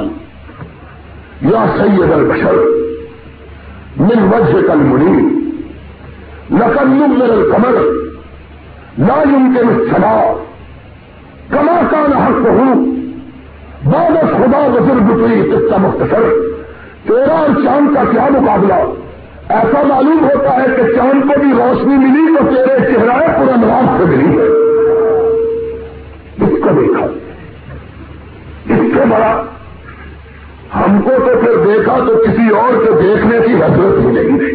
یا سید البشر من وجهك المنیر لقد نور القمر لا يمكن السماع كما كان حقه بعد خدا غزر بطری. قصہ مختصر. تیرا اور چاند کا کیا مقابلہ. ایسا معلوم ہوتا ہے کہ چاند کو بھی روشنی ملی تو تیرے چہرہ پر انوار سے ملی ہے. اس کو دیکھا, اس کے بڑا ہم کو تو پھر دیکھا تو کسی اور کے دیکھنے کی حضرت ہی نہیں ہے.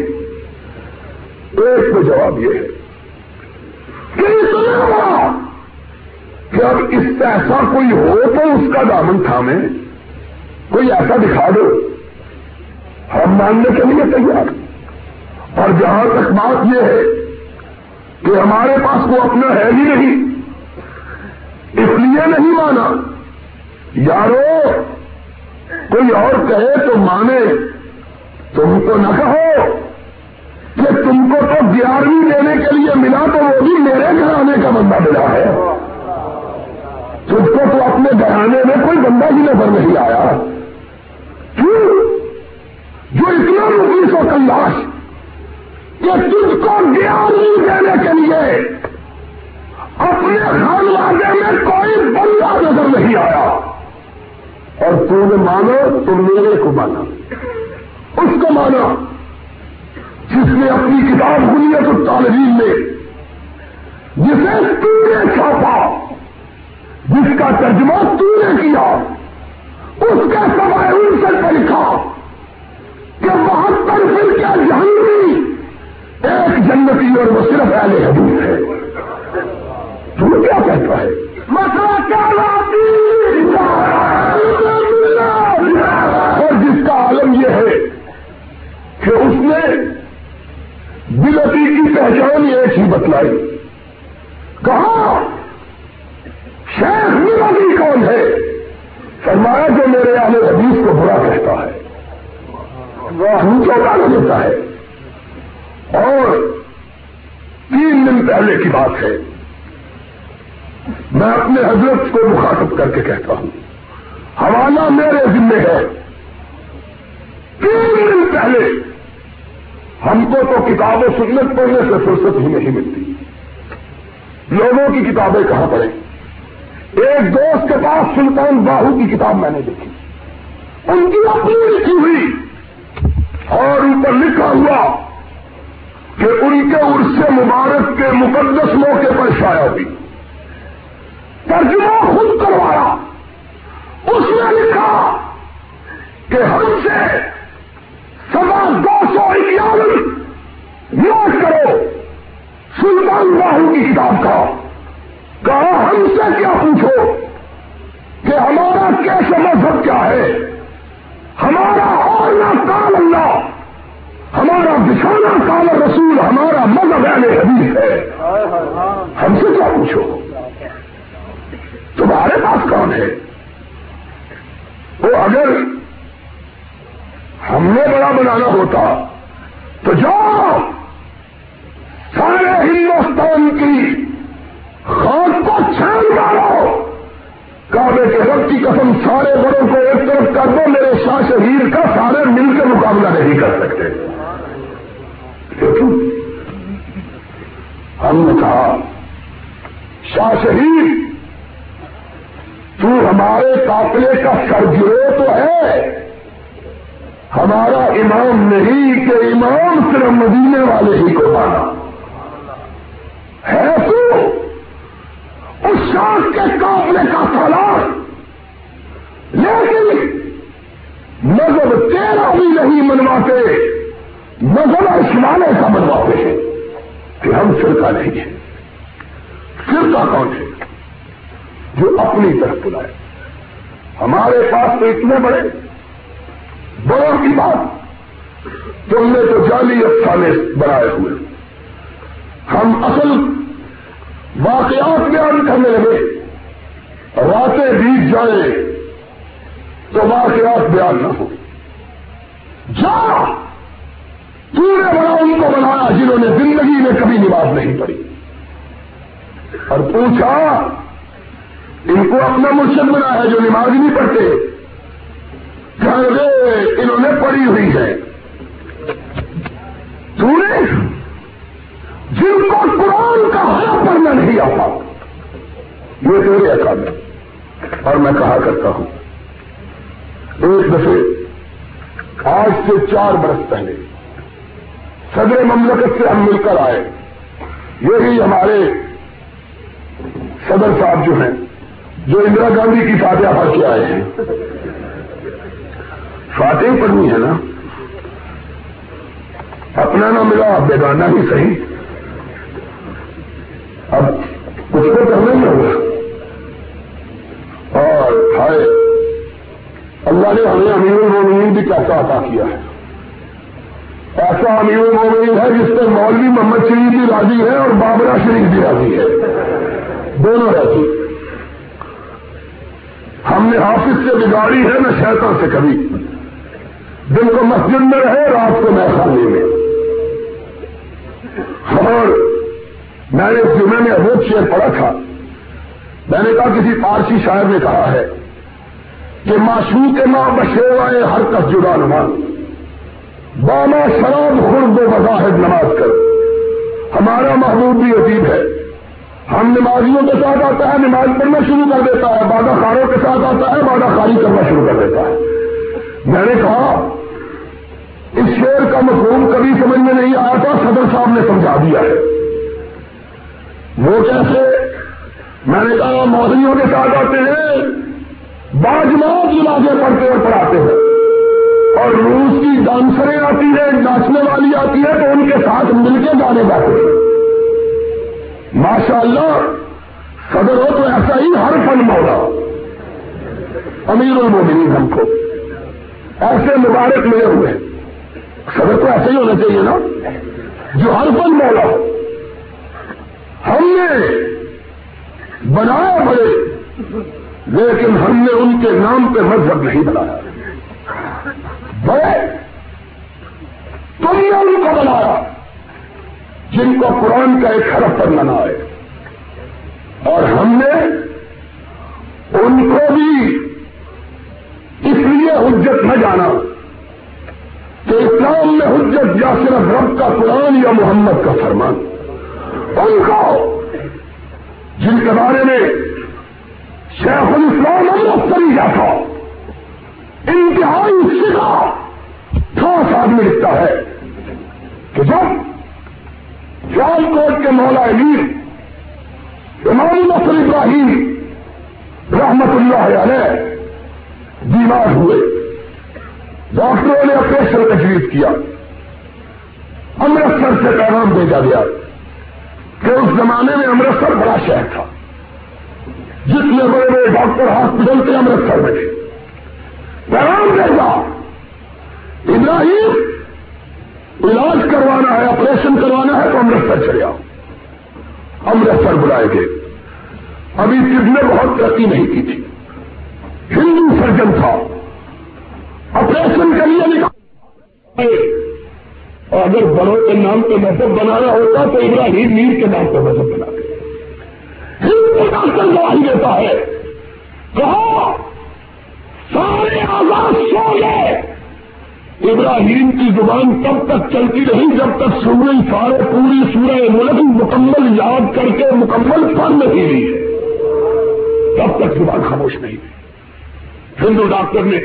ایک تو جواب یہ ہے کہ اتنا بڑا کہ اب اس سے ایسا کوئی ہو تو اس کا دامن تھامے, کوئی ایسا دکھا دو ہم ماننے کے لیے تیار. اور جہاں تک بات یہ ہے کہ ہمارے پاس وہ اپنا ہے ہی نہیں, اس لیے نہیں مانا. یارو کوئی اور کہے تو مانے, تم کو نہ کہو کہ تم کو تو گیارہویں لینے کے لیے ملا تو وہ بھی میرے گھرانے کا بندہ ملا ہے, تم کو تو اپنے گھرانے میں کوئی بندہ ہی نظر نہیں آیا. کیوں جو اتنا مفیس و کلاش کہ تجھ کو گیارہویں دینے کے لیے اپنے خانوادے میں کوئی بندہ نظر نہیں آیا اور تم نے مانو تو میرے کو مانا, اس کو مانا جس نے اپنی کتاب بنیت الطالبین میں جسے تو نے چھاپا, جس کا ترجمہ تو نے کیا, اس کے سوائے ان سے لکھا کہ بہتر فرقہ جہنمی ایک جنتی اور وہ صرف اہل حدیث ہے. تم کیا کہتا ہے مسئلہ کیا اور جس کا عالم یہ ہے کہ اس نے بلتی کی پہچان ایک ہی بتلائی. کہا شیخ بلتی کون ہے؟ فرمایا جو میرے اہل حدیث کو برا کہتا ہے, گالی دیتا ہے. اور تین دن پہلے کی بات ہے میں اپنے حضرت کو مخاطب کر کے کہتا ہوں, حوالہ میرے ذمہ ہے. تین دن پہلے ہم کو تو کتاب و سنت پڑھنے سے فرصت ہی نہیں ملتی. لوگوں کی کتابیں کہاں پڑھیں. ایک دوست کے پاس سلطان باہو کی کتاب میں نے دیکھی, ان کی اپیل کی ہوئی اور ان پر لکھا ہوا کہ ان کے عرس مبارک کے مقدس موقع پر شائع ہوئی. ترجمہ خود کروایا. اس نے لکھا کہ ہم سے سوا دو سو اکیاون نوٹ کرو سلطان راہو کی کتاب کا. کہا ہم سے کیا پوچھو کہ ہمارا کیسے مذہب کیا ہے، ہمارا اور نہ کال اللہ، ہمارا بچھانا کال رسول، ہمارا مذہب اہل حدیث ہے، ہم سے کیا پوچھو، تمہارے پاس کون ہے. وہ اگر ہم نے بڑا بنانا ہوتا تو جاؤ سارے ہندوستان کی خاک کو چھان ڈالو، کعبے کے رب کی قسم سارے بڑوں کو ایک طرف کر دو، میرے شاہ شہیر کا سارے مل کے مقابلہ نہیں کر سکتے. لیکن ہم نے کہا شاہ شہیر تو ہمارے قافلے کا سرگرو تو ہے، ہمارا امام نہیں کہ امام صرف مدینے والے ہی کو مانا ہے، تو اس شاخ کے قافلے کا سالار، لیکن مذہب تیرا بھی نہیں منواتے، مذہب اسمانے کا منواتے ہیں کہ ہم فرقہ نہیں ہیں. فرقہ کون ہے جو اپنی طرف بلائے؟ ہمارے پاس تو اتنے بڑے بڑوں کی بات، تم نے تو جعلی افسانے بنائے ہوئے. ہم اصل واقعات بیان کرنے لگے، راتیں بیت جائیں تو واقعات بیان نہ ہو. جا تو نے بڑا ان کو بنایا جنہوں نے زندگی میں کبھی نماز نہیں پڑھی، اور پوچھا ان کو اپنا مرشد بنایا جو نماز نہیں پڑھتے، کہاں گئے انہوں نے پڑھی ہوئی ہے. تو نے جن کو قرآن کا ہر پڑھنا نہیں آتا، یہ تیرے اکام ہے. اور میں کہا کرتا ہوں ایک دفعے آج سے چار برس پہلے صدر مملکت سے ہم مل کر آئے، یہی ہمارے صدر صاحب جو ہیں جو اندرا گاندھی کی فاتحہ پڑھ کے آئے ہیں، فاتحہ پڑھنی ہے نا، اپنا نہ ملا بیگانہ ہی صحیح، اب کچھ کو کرنا ہی ہوگا. اور ہائے اللہ نے ہمیں امیر المومنین بھی کیسا عطا کیا ہے، ایسا امیر المومنین ہے جس پہ مولوی محمد شریف بھی راضی ہے اور بابرا شریف بھی راضی ہے، دونوں راضی. ہم نے حافظ سے بگاڑی ہے نہ شیطان سے کبھی، دن کو مسجد میں رہے، رات کو میخانے میں. اور میں نے جمعے میں روز شعر پڑھا تھا، میں نے کہا کسی فارسی شاعر نے کہا ہے کہ معشوق ماں بشیوائے ہر کس جدا نماز، باما شراب خرد و بظاہر نماز کر. ہمارا محبوب بھی عجیب ہے، ہم نمازیوں کے ساتھ آتا ہے نماز پڑھنا شروع کر دیتا ہے، بادہ خاروں کے ساتھ آتا ہے بادہ خاری کرنا شروع کر دیتا ہے. میں نے کہا اس شعر کا مفہوم کبھی سمجھ میں نہیں آیا تھا، صدر صاحب نے سمجھا دیا ہے. وہ کیسے؟ میں نے کہا مولویوں کے ساتھ آتے ہیں، باجماعت نمازیں پڑھتے اور پڑھاتے ہیں، اور روس کی ڈانسریں آتی ہیں، ناچنے والی آتی ہے، تو ان کے ساتھ مل کے گانے گاتے ہیں. ماشاء اللہ صدر ہو تو ایسا ہی ہر فن مولا، امیر المومنین ہم کو ایسے مبارک ملے ہوئے. صدر تو ایسے ہی ہونا چاہیے نا جو ہر فن مولا. ہم نے بنایا بڑے، لیکن ہم نے ان کے نام پہ مذہب نہیں بنایا. بڑے تم نے ان کو بنایا جن کو قرآن کا ایک حرف پڑھنا نہ آئے، اور ہم نے ان کو بھی اس لیے حجت نہ جانا کہ اسلام میں حجت یا صرف رب کا قرآن یا محمد کا فرمان. ان کو جن کے بارے میں شیخ الاسلام عمر تری جاتا انتہائی سکھا خاص آدمی لکھتا ہے کہ جب جال کوٹ کے مولا امیر امام نصر ابراہیم رحمت اللہ علیہ بیمار ہوئے، ڈاکٹروں نے آپریشن تجویز کیا، امرتسر سے پیغام بھیجا گیا کہ اس زمانے میں امرتسر بڑا شہر تھا، جتنے بڑے بڑے ڈاکٹر ہاسپٹل کے امرتسر میں تھے، پیغام بھیجا ابراہیم علاج کروانا ہے، آپریشن کروانا ہے تو امرتسر چلے آؤ۔ امرتسر بلائے گئے، ابھی طب نے بہت ترقی نہیں کی تھی، ہندو سرجن تھا، آپریشن کے لیے نکال، اور اگر بڑوں کے نام پہ مذہب بنانا ہوتا تو ابراہیم میر کے نام پہ مذہب بنا دے۔ ہندو ڈاکٹر گواہی دیتا ہے، کہا سارے آزاد سو گئے، ابراہیم کی زبان تب تک چلتی رہی جب تک سورہ سارے پوری سورہ ملک مکمل یاد کر کے مکمل پڑھ نہیں لی ہے، تب تک زبان خاموش نہیں تھی۔ ہندو ڈاکٹر نے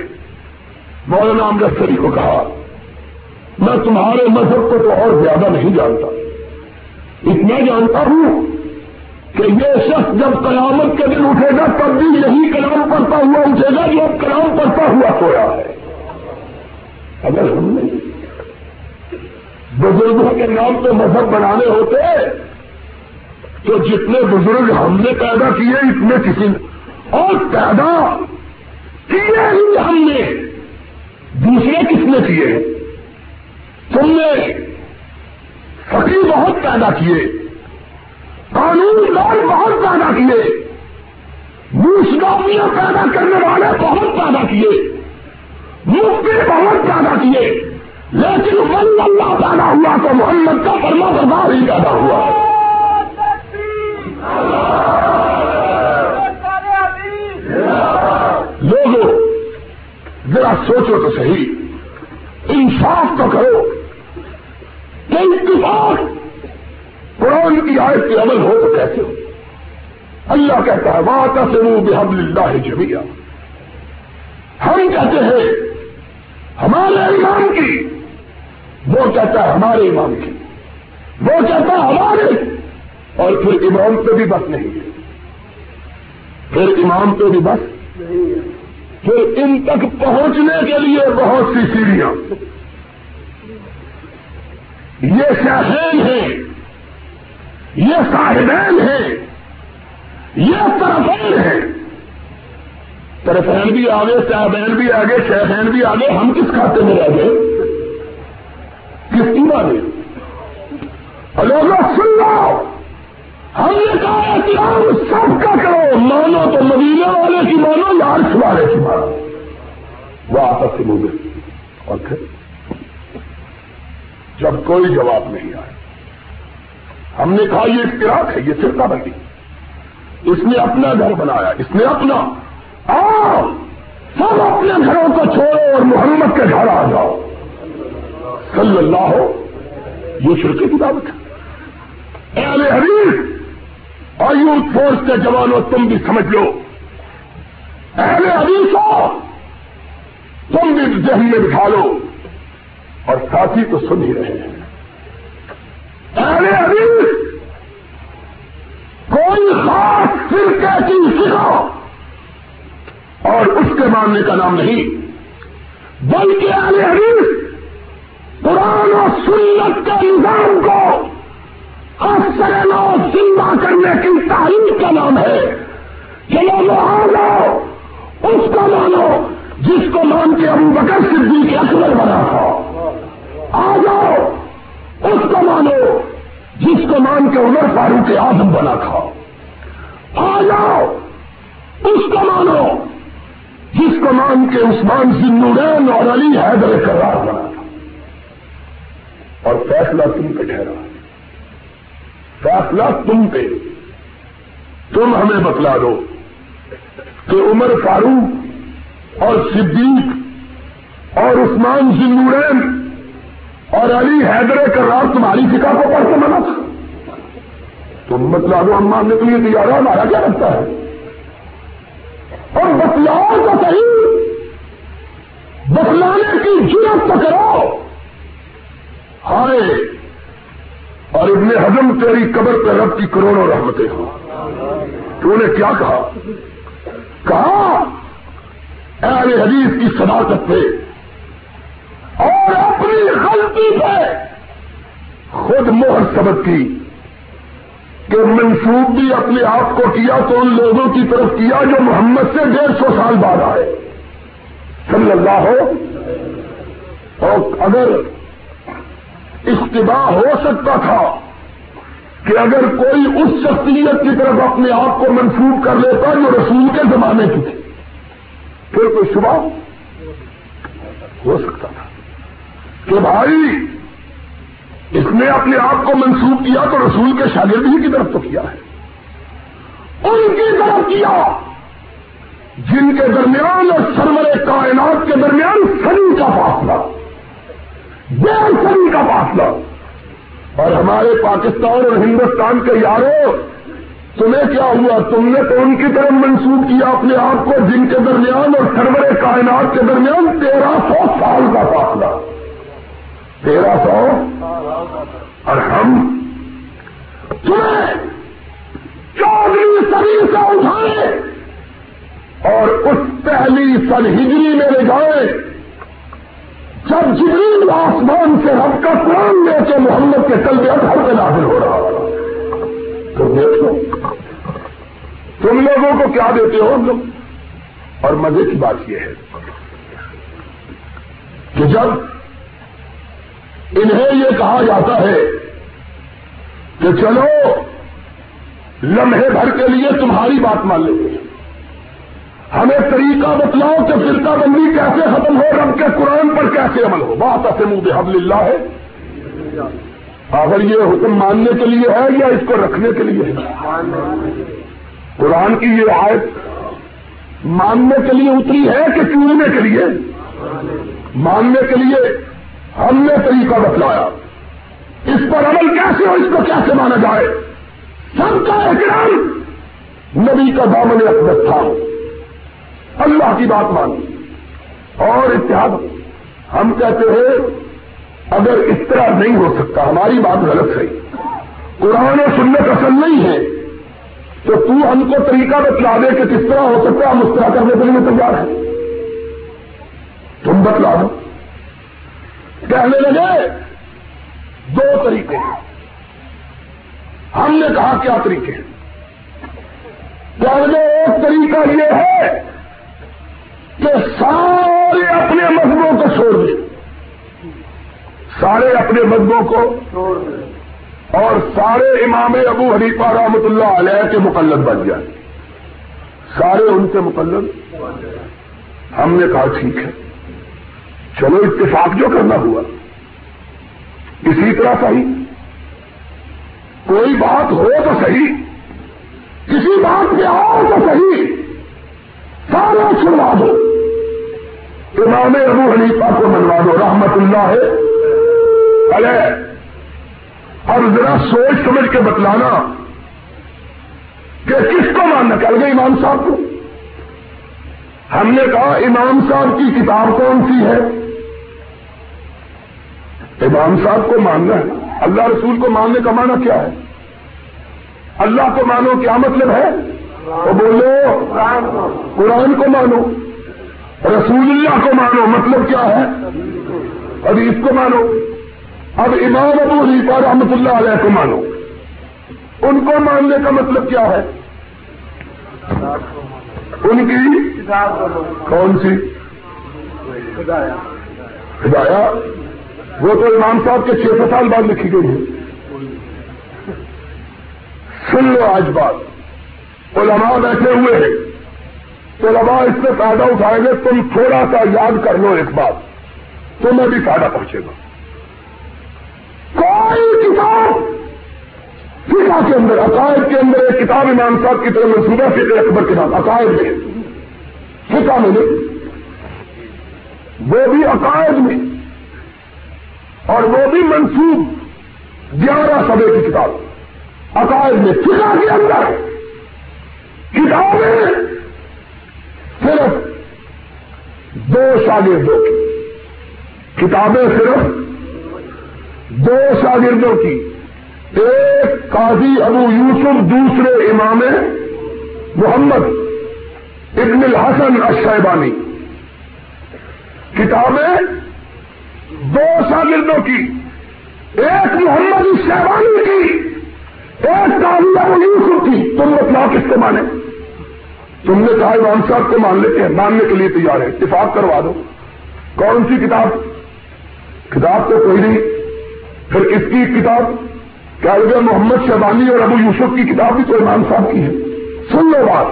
مولانا امرتسری کو کہا میں تمہارے مذہب کو تو اور زیادہ نہیں جانتا، اتنا جانتا ہوں کہ یہ شخص جب قیامت کے دن اٹھے گا تب بھی یہی کلام پڑھتا ہوا اٹھے گا جو کلام پڑھتا ہوا سویا ہے۔ اگر ہم نے بزرگوں کے نام پہ مذہب بنانے ہوتے تو جتنے بزرگ ہم نے پیدا کیے اتنے کسی اور پیدا کیے ہی ہم نے، دوسرے کس نے کیے؟ تم نے فقیر بہت پیدا کیے، قانون دار بہت پیدا کیے، موسکامیاں پیدا کرنے والے بہت پیدا کیے، مفتی بہت پیدا کیے، لیکن ولی اللہ پیدا ہوا تو محمد کا فرما بردار ہی پیدا ہوا۔ لوگوں ذرا سوچو تو صحیح، انصاف تو کرو کہ اتفاق قرآن کی آیت پہ عمل ہو تو کیسے ہو؟ اللہ کہتا ہے وَاعْتَصِمُوا بِحَبْلِ اللَّهِ جَمِيعًا، ہم کہتے ہیں ہمارے امام کی، وہ کہتا ہے ہمارے امام کی، وہ کہتا ہے ہمارے، اور پھر امام پہ بھی بس نہیں ہے، پھر امام پہ بھی بس نہیں ہے، پھر ان تک پہنچنے کے لیے بہت سی سیڑھیاں۔ یہ شیخین ہیں، یہ صاحبین ہیں، یہ طرفین ہیں، طرفین بھی آگے، صاحبین بھی آگے، شیخین بھی آگے، ہم کس کھاتے میں رہ گئے؟ کس کی بارے؟ اللہ سن لو، ہم نے کہا اسلام سب کا کرو، مانو تو مدینہ والے کی مانو یا عرش والے کی مانو، وہ آپس میں ملے۔ اور پھر جب کوئی جواب نہیں آیا ہم نے کہا یہ اختراق ہے، یہ فرقہ بندی، اس نے اپنا گھر بنایا، اس نے اپنا، آؤ سب اپنے گھروں کو چھوڑو اور محمد کے گھر آ جاؤ صلی اللہ ہو، یہ شرکی کی دعوت ہے۔ اہل حدیث اور یوتھ فورس کے جوانوں تم بھی سمجھ لو، اہل حدیث ہو تم بھی ذہن میں بٹھا لو، اور ساتھی تو سن ہی رہے ہیں، اہل حدیث کوئی خاص فرقے کی فکر اور اس کے ماننے کا نام نہیں، بلکہ اہل حدیث قرآن و سنت کے نظام کو اثر نو زندہ کرنے کی تعلیم کا نام ہے۔ چلو لو آ جاؤ، اس کو مانو جس کو مان کے ابو بکر صدیق اکبر بنا تھا، آ جاؤ اس کو مانو جس کو مان کے عمر فاروق اعظم بنا تھا، آ جاؤ اس کو مانو جس کو مان کے عثمان ذی النورین اور علی حیدر کرار بنا تھا۔ اور فیصلہ تم پہ ٹھہرا، فیصلہ تم پہ، تم ہمیں بتلا دو کہ عمر فاروق اور صدیق اور عثمان ذی النورین اور علی حیدر کرار تمہاری فقہ کو پڑھ کے منا تھا؟ تم بتلا دو، ہم ماننے کے لیے تیار ہیں، ہمارا کیا لگتا ہے؟ اور بتلاؤ تو صحیح بتلانے کی جرات تو کرو. ہائے اور ابن حزم تیری قبر پہ رب کی کروڑوں رحمتیں ہوں. تو نے کیا کہا؟ کہا اہل حدیث کی صداقت پہ اور اپنی غلطی پہ خود مہر سبت کی کہ منسوب بھی اپنے آپ کو کیا تو ان لوگوں کی طرف کیا جو محمد سے ڈیڑھ سو سال بعد آئے صلی اللہ ہو. اور اگر اتباع ہو سکتا تھا کہ اگر کوئی اس شخصیت کی طرف اپنے آپ کو منسوب کر لیتا جو رسول کے زمانے کی تھی پھر کوئی شبہ ہو سکتا تھا کہ بھائی اس نے اپنے آپ کو منسوب کیا تو رسول کے شاگرد ہی کی طرف تو کیا ہے, ان کی طرف کیا جن کے درمیان اور سرور کائنات کے درمیان صدی کا فاصلہ, ڈیڑھ صدی کا فاصلہ. اور ہمارے پاکستان اور ہندوستان کے یاروں تمہیں کیا ہوا؟ تم نے تو ان کی طرف منسوب کیا اپنے آپ کو جن کے درمیان اور سرور کائنات کے درمیان تیرہ سو سال کا فاصلہ, تیرہ سو. اور ہم تمہیں چودہویں صدی سے اٹھائے اور اس پہلی سن ہجری میں لے جائے جب جبریل آسمان سے رب کا قرآن لے کے محمد کے قلب اطہر پہ نازل ہو رہا. تو دیکھو تم لوگوں کو کیا دیتے ہو ہم لوگ. اور مزے کی بات یہ ہے کہ جب انہیں یہ کہا جاتا ہے کہ چلو لمحے بھر کے لیے تمہاری بات مان لیں گے, ہمیں طریقہ بتلاؤ کہ فرقہ بندی کیسے ختم ہو, رب کے قرآن پر کیسے عمل ہو. بات ایسے منہ بحبل اللہ ہے. اگر یہ حکم ماننے کے لیے ہے یا اس کو رکھنے کے لیے ہے؟ قرآن کی یہ آیت ماننے کے لیے اتری ہے کہ چورنے کے لیے؟ ماننے کے لیے. ہم نے طریقہ بتلایا, اس پر عمل کیسے ہو, اس کو کیسے مانا جائے. سب کا احترام, نبی کا دامن اقدس تھا, اللہ کی بات مانو اور اتحاد. ہم کہتے ہیں اگر اس طرح نہیں ہو سکتا, ہماری بات غلط ہے, قرآن و سنت اصل نہیں ہے, تو تو ہم کو طریقہ بتلا دے کہ کس طرح ہو سکتا ہے, ہم اس طرح کرنے کے لیے تیار ہیں, تم بتلا دو. کہنے لگے دو طریقے ہیں. ہم نے کہا کیا طریقے ہیں؟ کہنے لگے ایک طریقہ یہ ہے کہ سارے اپنے مذہبوں کو چھوڑ دیں, سارے اپنے مذہبوں کو چھوڑ دیں اور سارے امام ابو حنیفہ رحمۃ اللہ علیہ کے مقلد بن جائیں, سارے ان کے مقلد. ہم نے کہا ٹھیک ہے, چلو اتفاق جو کرنا ہوا اسی طرح صحیح, کوئی بات ہو تو صحیح, کسی بات میں آؤ تو صحیح, سارا چھڑوا دو. امام ابو حنیفہ کو منوا دو رحمت اللہ علیہ. اور ذرا سوچ سمجھ کے بتلانا کہ کس کو ماننا. کر گئے امام صاحب کو. ہم نے کہا امام صاحب کی کتاب کون سی ہے, امام صاحب کو ماننا ہے. اللہ رسول کو ماننے کا معنی کیا ہے؟ اللہ کو مانو کیا مطلب ہے؟ تو بولو قرآن کو مانو, رسول اللہ کو مانو, مطلب کیا ہے؟ حدیث کو مانو. اب امام ابو حنیفہ رحمۃ اللہ علیہ کو مانو, ان کو ماننے کا مطلب کیا ہے؟ ان کی کون سی ہدایہ؟ وہ تو امام صاحب کے چھ سو سال بعد لکھی گئی ہے. سن لو آج بات, علماء بیٹھے ہوئے ہیں, علماء اس سے فائدہ اٹھائیں گے, تم تھوڑا سا یاد کر لو ایک بات, تمہیں بھی فائدہ پہنچے گا. کوئی کتاب فقہ کے اندر, عقائد کے اندر ایک کتاب امام صاحب کی طرف منصوبہ فقہ اکبر کے نام, عقائد میں, فقہ میں نہیں, وہ بھی عقائد میں, اور وہ بھی منسوب گیارہ صدر کی کتاب عقائد میں. فقہ کے اندر کتابیں صرف دو شاگردوں کی, کتابیں صرف دو شاگردوں کی، ایک قاضی ابو یوسف، دوسرے امام محمد ابن الحسن الشیبانی. کتابیں دو شاگردوں کی، ایک محمد الشیبانی کی، ایک قاضی ابو یوسف کی. تم بتلاؤ کس کو مانے؟ تم نے کہا امام صاحب کو مان لیتے ہیں، ماننے کے لیے تیار ہیں، اتفاق کروا دو. کون سی کتاب؟ کتاب تو کوئی نہیں، پھر کس کی کتاب؟ کیا ہوگا محمد شیبانی اور ابو یوسف کی کتاب بھی تو امام صاحب کی ہے. سن لو بات.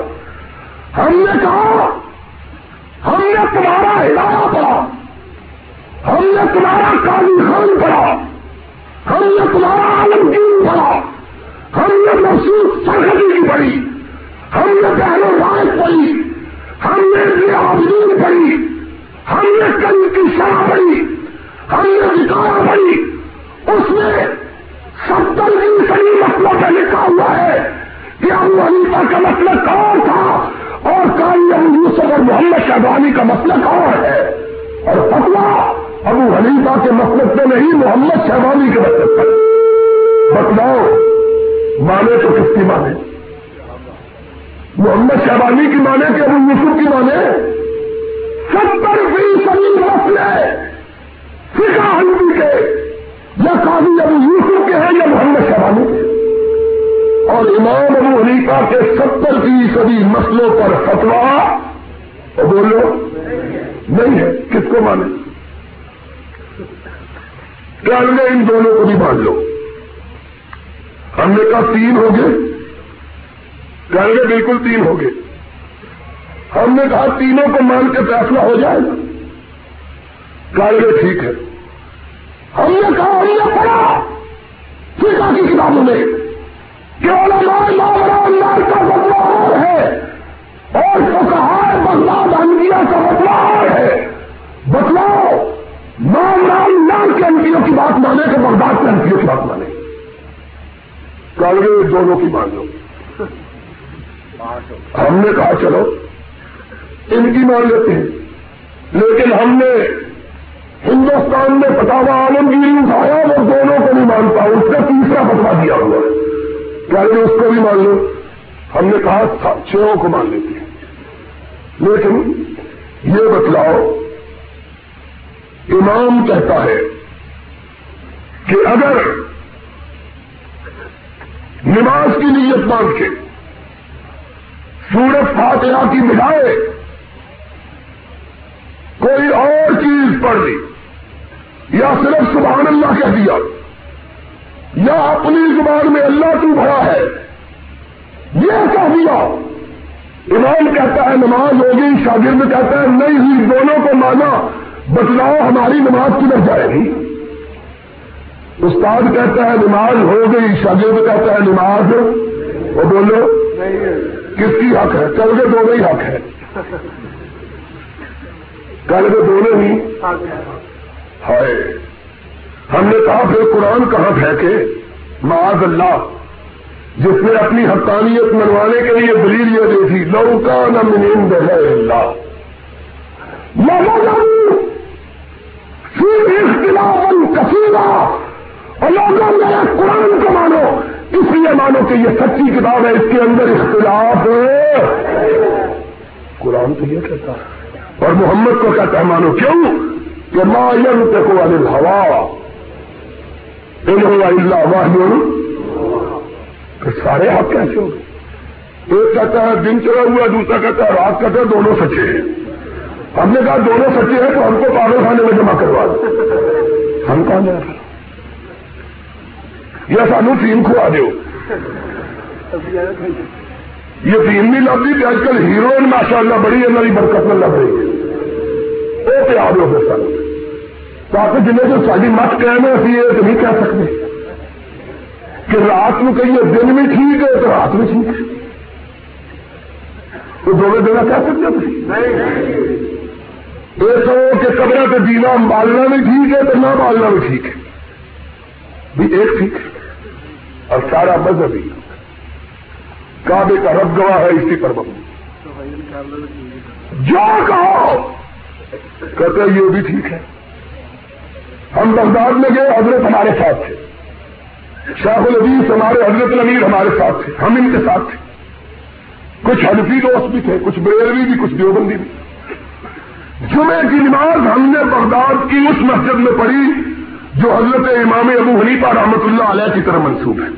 ہم نے کہا ہم نے تمہارا ہدایہ پڑھا، ہم نے تمہارا قاضی خان پڑھا، ہم نے تمہارا عالمگیر پڑھا، ہم نے محسوس سرحدی کی پڑھی، ہم نے بہن رائے پڑھی، ہم نے ابن عابدین پڑھی، ہم نے کل کی شرح پڑھی، ہم نے نکاح پڑھی. اس میں ستر کی صحیح مسئلہ پہ لکھا ہوا ہے کہ ابو حنیفہ کا مسئلہ کون تھا اور قاضی ابو یوسف اور محمد شیبانی کا مسئلہ کون ہے، اور فتویٰ ابو حنیفہ کے مسئلے پہ نہیں، محمد شیبانی کے مسئلے پہ. بتلاؤ مانے تو کس کی مانے؟ محمد شیبانی کی مانے کہ ابو یوسف کی مانے؟ ستر فیصد مسئلے فقہ حنفی کے یا قاضی ابو یوسف کے ہیں یا محمد شیبانی کے، اور امام ابو حنیفہ کے ستر فیصد مسئلوں پر فتوا بولو نہیں ہے. کس کو مانے؟ کیا ان دونوں کو بھی مان لو؟ ہم نے کہا تین ہو گئے، کہیں گے بالکل تین ہو گئے. ہم نے کہا تینوں کو مان کے فیصلہ ہو جائے گا، کہیں گے ٹھیک ہے. ہم نے کہا ہم نے پڑھا فقہ کی کتابوں میں کہ علماء ماوراء کا فتویٰ اور ہے اور فقہاء بغداد حنفیہ کا فتویٰ اور ہے. بتلاؤ ماوراء کے حنفیوں کی بات مانے کہ بغداد کے حنفیوں کی بات مانے؟ کہیں گے دونوں کی مان لو. ہم نے کہا چلو ان کی مان لیتے ہیں، لیکن ہم نے ہندوستان میں فتاوا عالمگیر اٹھایا اور دونوں کو نہیں مانتا، اس کا تیسرا فتوا دیا ہوا ہے، کیا اس کو بھی مان لو؟ ہم نے کہا چھ کو مان لیتے ہیں، لیکن یہ بتلاؤ امام کہتا ہے کہ اگر نماز کی نیت مان کے سورت فاتحہ کی مٹائے کوئی اور چیز پڑھ لی یا صرف سبحان اللہ کہہ دیا یا اپنی زبان میں اللہ تو بڑا ہے یہ کہہ دیا، امام کہتا ہے نماز ہوگی، شاگرد کہتا ہے نہیں ہی دونوں کو مانا. بتلاؤ ہماری نماز کدھر جائے گی؟ استاد کہتا ہے نماز ہو گئی، شاگرد کہتا ہے نماز وہ بولو کس کی حق ہے؟ کل کے دونوں ہی حق ہے، کل کے دونوں ہی ہے. ہم نے کہا پھر قرآن کہاں پھینکے معاذ اللہ، جس نے اپنی حقانیت منوانے کے لیے دلیل یہ دی تھی لو کان من عند اللہ قرآن کو مانو، اس لیے مانو کہ یہ سچی کتاب ہے، اس کے اندر اختلاف ہے. قرآن تو یہ کہتا ہے اور محمد کو کہتا ہے مانو. کیوں کہ ما ينطق عن الهوى ان هو الا وحی. سارے حق کیسے ہو گئے؟ ایک کہتا ہے دن چلا ہوا، دوسرا کہتا ہے رات کہتا ہے، دونوں سچے ہیں. ہم نے کہا دونوں سچے ہیں تو ہم کو پاگل خانے میں جمع کروا دو. ہم کہاں جائیں یا سانو فیم کھوا دو. یہ فیم نہیں لبھی کہ اج کل ہیروئن ماشاء اللہ بڑی اللہ کی برکت میں لب رہی ہے، وہ پیار ہو گئے سانو تاکہ جنہیں جو ساری مت کہنا اسی یہ نہیں کہہ سکتے کہ رات کو کہیے دن بھی ٹھیک ہے تو رات بھی ٹھیک ہے، تو دونوں جگہ کہہ سکتے ہو. یہ تو کہ قبرہ پہ دینا بالنا بھی ٹھیک ہے تو نہ بالنا بھی ٹھیک ہے، بھی ایک ٹھیک اور سارا مذہبی کعبے کا رب گواہ ہے اسی پر بم جو کہو کہتے یہ بھی ٹھیک ہے ہم بغداد میں گئے, حضرت ہمارے ساتھ تھے, شیخ الحدیث ہمارے حضرت الامیر ہمارے ساتھ تھے, ہم ان کے ساتھ تھے, کچھ حنفی دوست بھی تھے, کچھ بریلوی بھی, کچھ دیوبندی بھی. جمعے کی نماز ہم نے بغداد کی اس مسجد میں پڑھی جو حضرت امام ابو حنیفہ رحمۃ اللہ علیہ کی طرح منسوب ہے,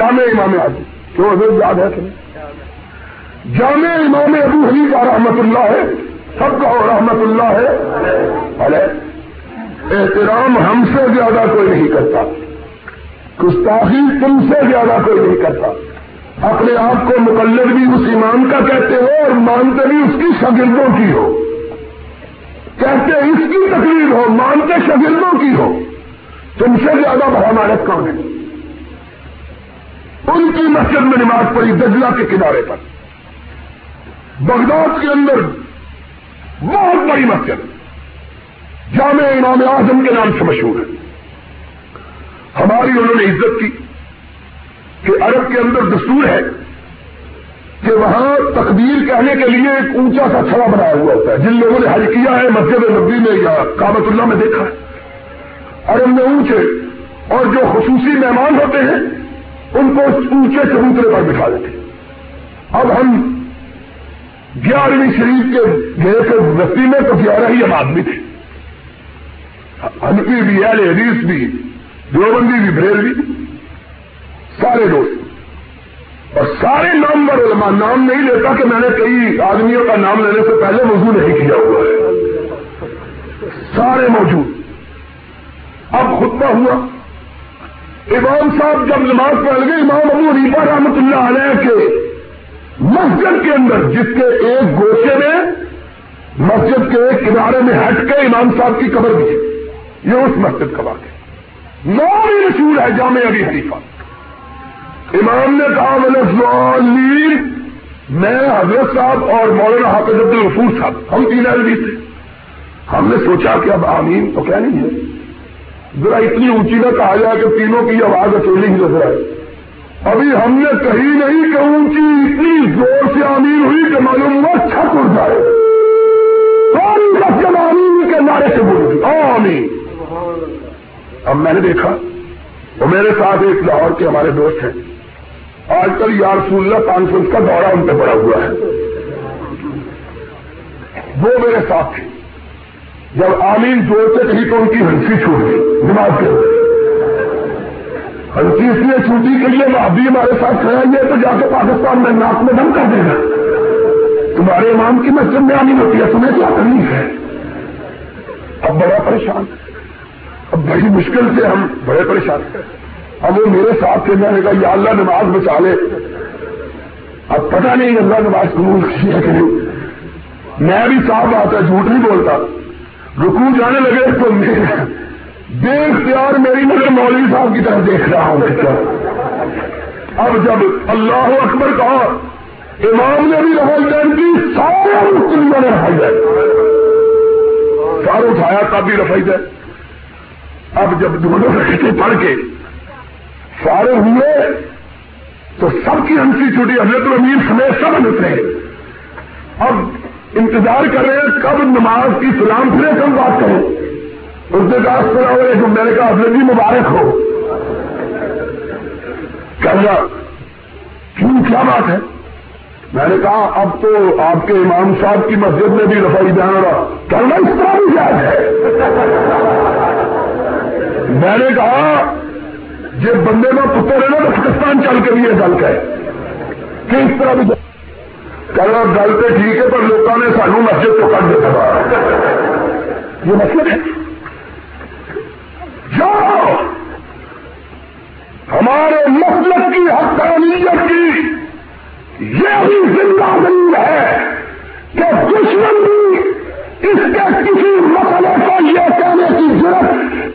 جامع امام آدم. کیوں حضرت یاد ہے تمہیں؟ جامع امام ابو حنیفہ رحمۃ اللہ ہے, سب کا رحمۃ اللہ ہے علیہ. احترام ہم سے زیادہ کوئی نہیں کرتا, گستاخی تم سے زیادہ کوئی نہیں کرتا. اپنے آپ کو مقلد بھی اس امام کا کہتے ہو اور مانتے بھی اس کی شاگردوں کی ہو, کہتے اس کی تقریر ہو مانتے شاگردوں کی ہو, تم سے زیادہ بہامانت کون ہے؟ ان کی مسجد میں نماز پڑھی, دجلہ کے کنارے پر, بغداد کے اندر, بہت بڑی مسجد, جامع امام اعظم کے نام سے مشہور ہے. ہماری انہوں نے عزت کی کہ عرب کے اندر دستور ہے کہ وہاں تکبیر کہنے کے لیے ایک اونچا سا چھڑا بنایا ہوا ہوتا ہے. جن لوگوں نے حج کیا ہے مسجد نبوی میں یا کعبۃ اللہ میں دیکھا ہے, عرب میں اونچے, اور جو خصوصی مہمان ہوتے ہیں ان کو اونچے چبوترے پر بٹھا دیتے ہیں. اب ہم گیارہویں شریف کے گئے تھے بستی میں, تو گیارہ ہی ہم آدمی تھے, حنفی بھی, اہل حدیث بھی, دیوبندی بھی, بریلوی بھی, سارے دوست, اور سارے نامور علماء. نام نہیں لیتا کہ میں نے کئی آدمیوں کا نام لینے سے پہلے وضو نہیں کیا ہوا ہے, سارے موجود. اب خطبہ ہوا, امام صاحب جب نماز پڑھ گئے, امام ابو حنیفہ رحمۃ اللہ علیہ کے مسجد کے اندر, جس کے ایک گوشے میں مسجد کے ایک کنارے میں ہٹ کے امام صاحب کی قبر بھی, یہ اس مسجد کا واقعہ نام ہی مشہور ہے, جامع ابی حنیفہ. امام نے کہا ولی, میں حضرت صاحب اور مولانا حافظ عبد الغفور صاحب, ہم تین علی تھے. ہم نے سوچا کہ اب آمین تو کیا نہیں ہے, ذرا اتنی اونچی نہ کہا جائے کہ تینوں کی آواز اکیلی ہی نظر آئے. ابھی ہم نے کہی نہیں کہ اونچی, اتنی زور سے آمین ہوئی کہ معلوم ہوا چھت اڑ جائے. ساری آمین کے نعرے سے بولی آمین. اب میں نے دیکھا, اور میرے ساتھ ایک لاہور کے ہمارے دوست ہیں, آج کل یا رسول اللہ کانفرنس کا دورہ ان پہ پڑا ہوا ہے, وہ میرے ساتھ تھے. جب آمین زور سے کہی تو ان کی ہنسی چھوٹ گئی نماز کے اندر. ہنسی اس لیے چھوٹی کے لیے ابھی ہمارے ساتھ کھڑے گے تو جا کے پاکستان میں ناک میں دم کر دے گا, تمہارے امام کی مسجد میں آمین ہوتی ہے, تمہیں کیا کرنی ہے. اب بڑا پریشان, اب بڑی مشکل سے, ہم بڑے پریشان. اب وہ میرے ساتھ تھے, میں نے کہا یا اللہ نماز بچا لے. اب پتہ نہیں اللہ نماز قبول کی ہے کہ نہیں, میں بھی صاحب آتا جھوٹ نہیں بولتا. رکوع جانے لگے تو بے اختیار میری نظر مولوی صاحب کی طرف دیکھ رہا ہوں. اب جب اللہ اکبر کہا, امام نے بھی رفل جان کی, سارے مسلموں نے رفائی جائے, ساروں اٹھایا تب بھی رفائی جائے. اب جب دونوں رکھتے پڑھ کے فارغ ہوئے تو سب کی ہنسی چھوٹی, حضرت الامیر سمیت سب اترے. اب انتظار کر رہے ہیں کب نماز کی سلام پھرے, کب بات کریں. اس نے کہا السلام علیکم, میں نے کہا حضرت جی مبارک ہو. کہا کیوں, کیا بات ہے؟ میں نے کہا اب تو آپ کے امام صاحب کی مسجد میں بھی رفع جانا رہا. کہنا اس طرح بھی جائز ہے. میں نے کہا جی بندے میں پتر ہے نا, تو پاکستان چل کے بھی یہ گل ہے کہ اس طرح بھی کہنا گل تو ٹھیک ہے, پر لوگوں نے سانو مسجد کو کٹ دیا. یہ مسئلہ ہے جو ہمارے مسلک کی حقانیت کی یہی زندہ دلیل ہے کہ دشمن بھی اس کے کسی مسئلے کو یہ کہنے کی ضرورت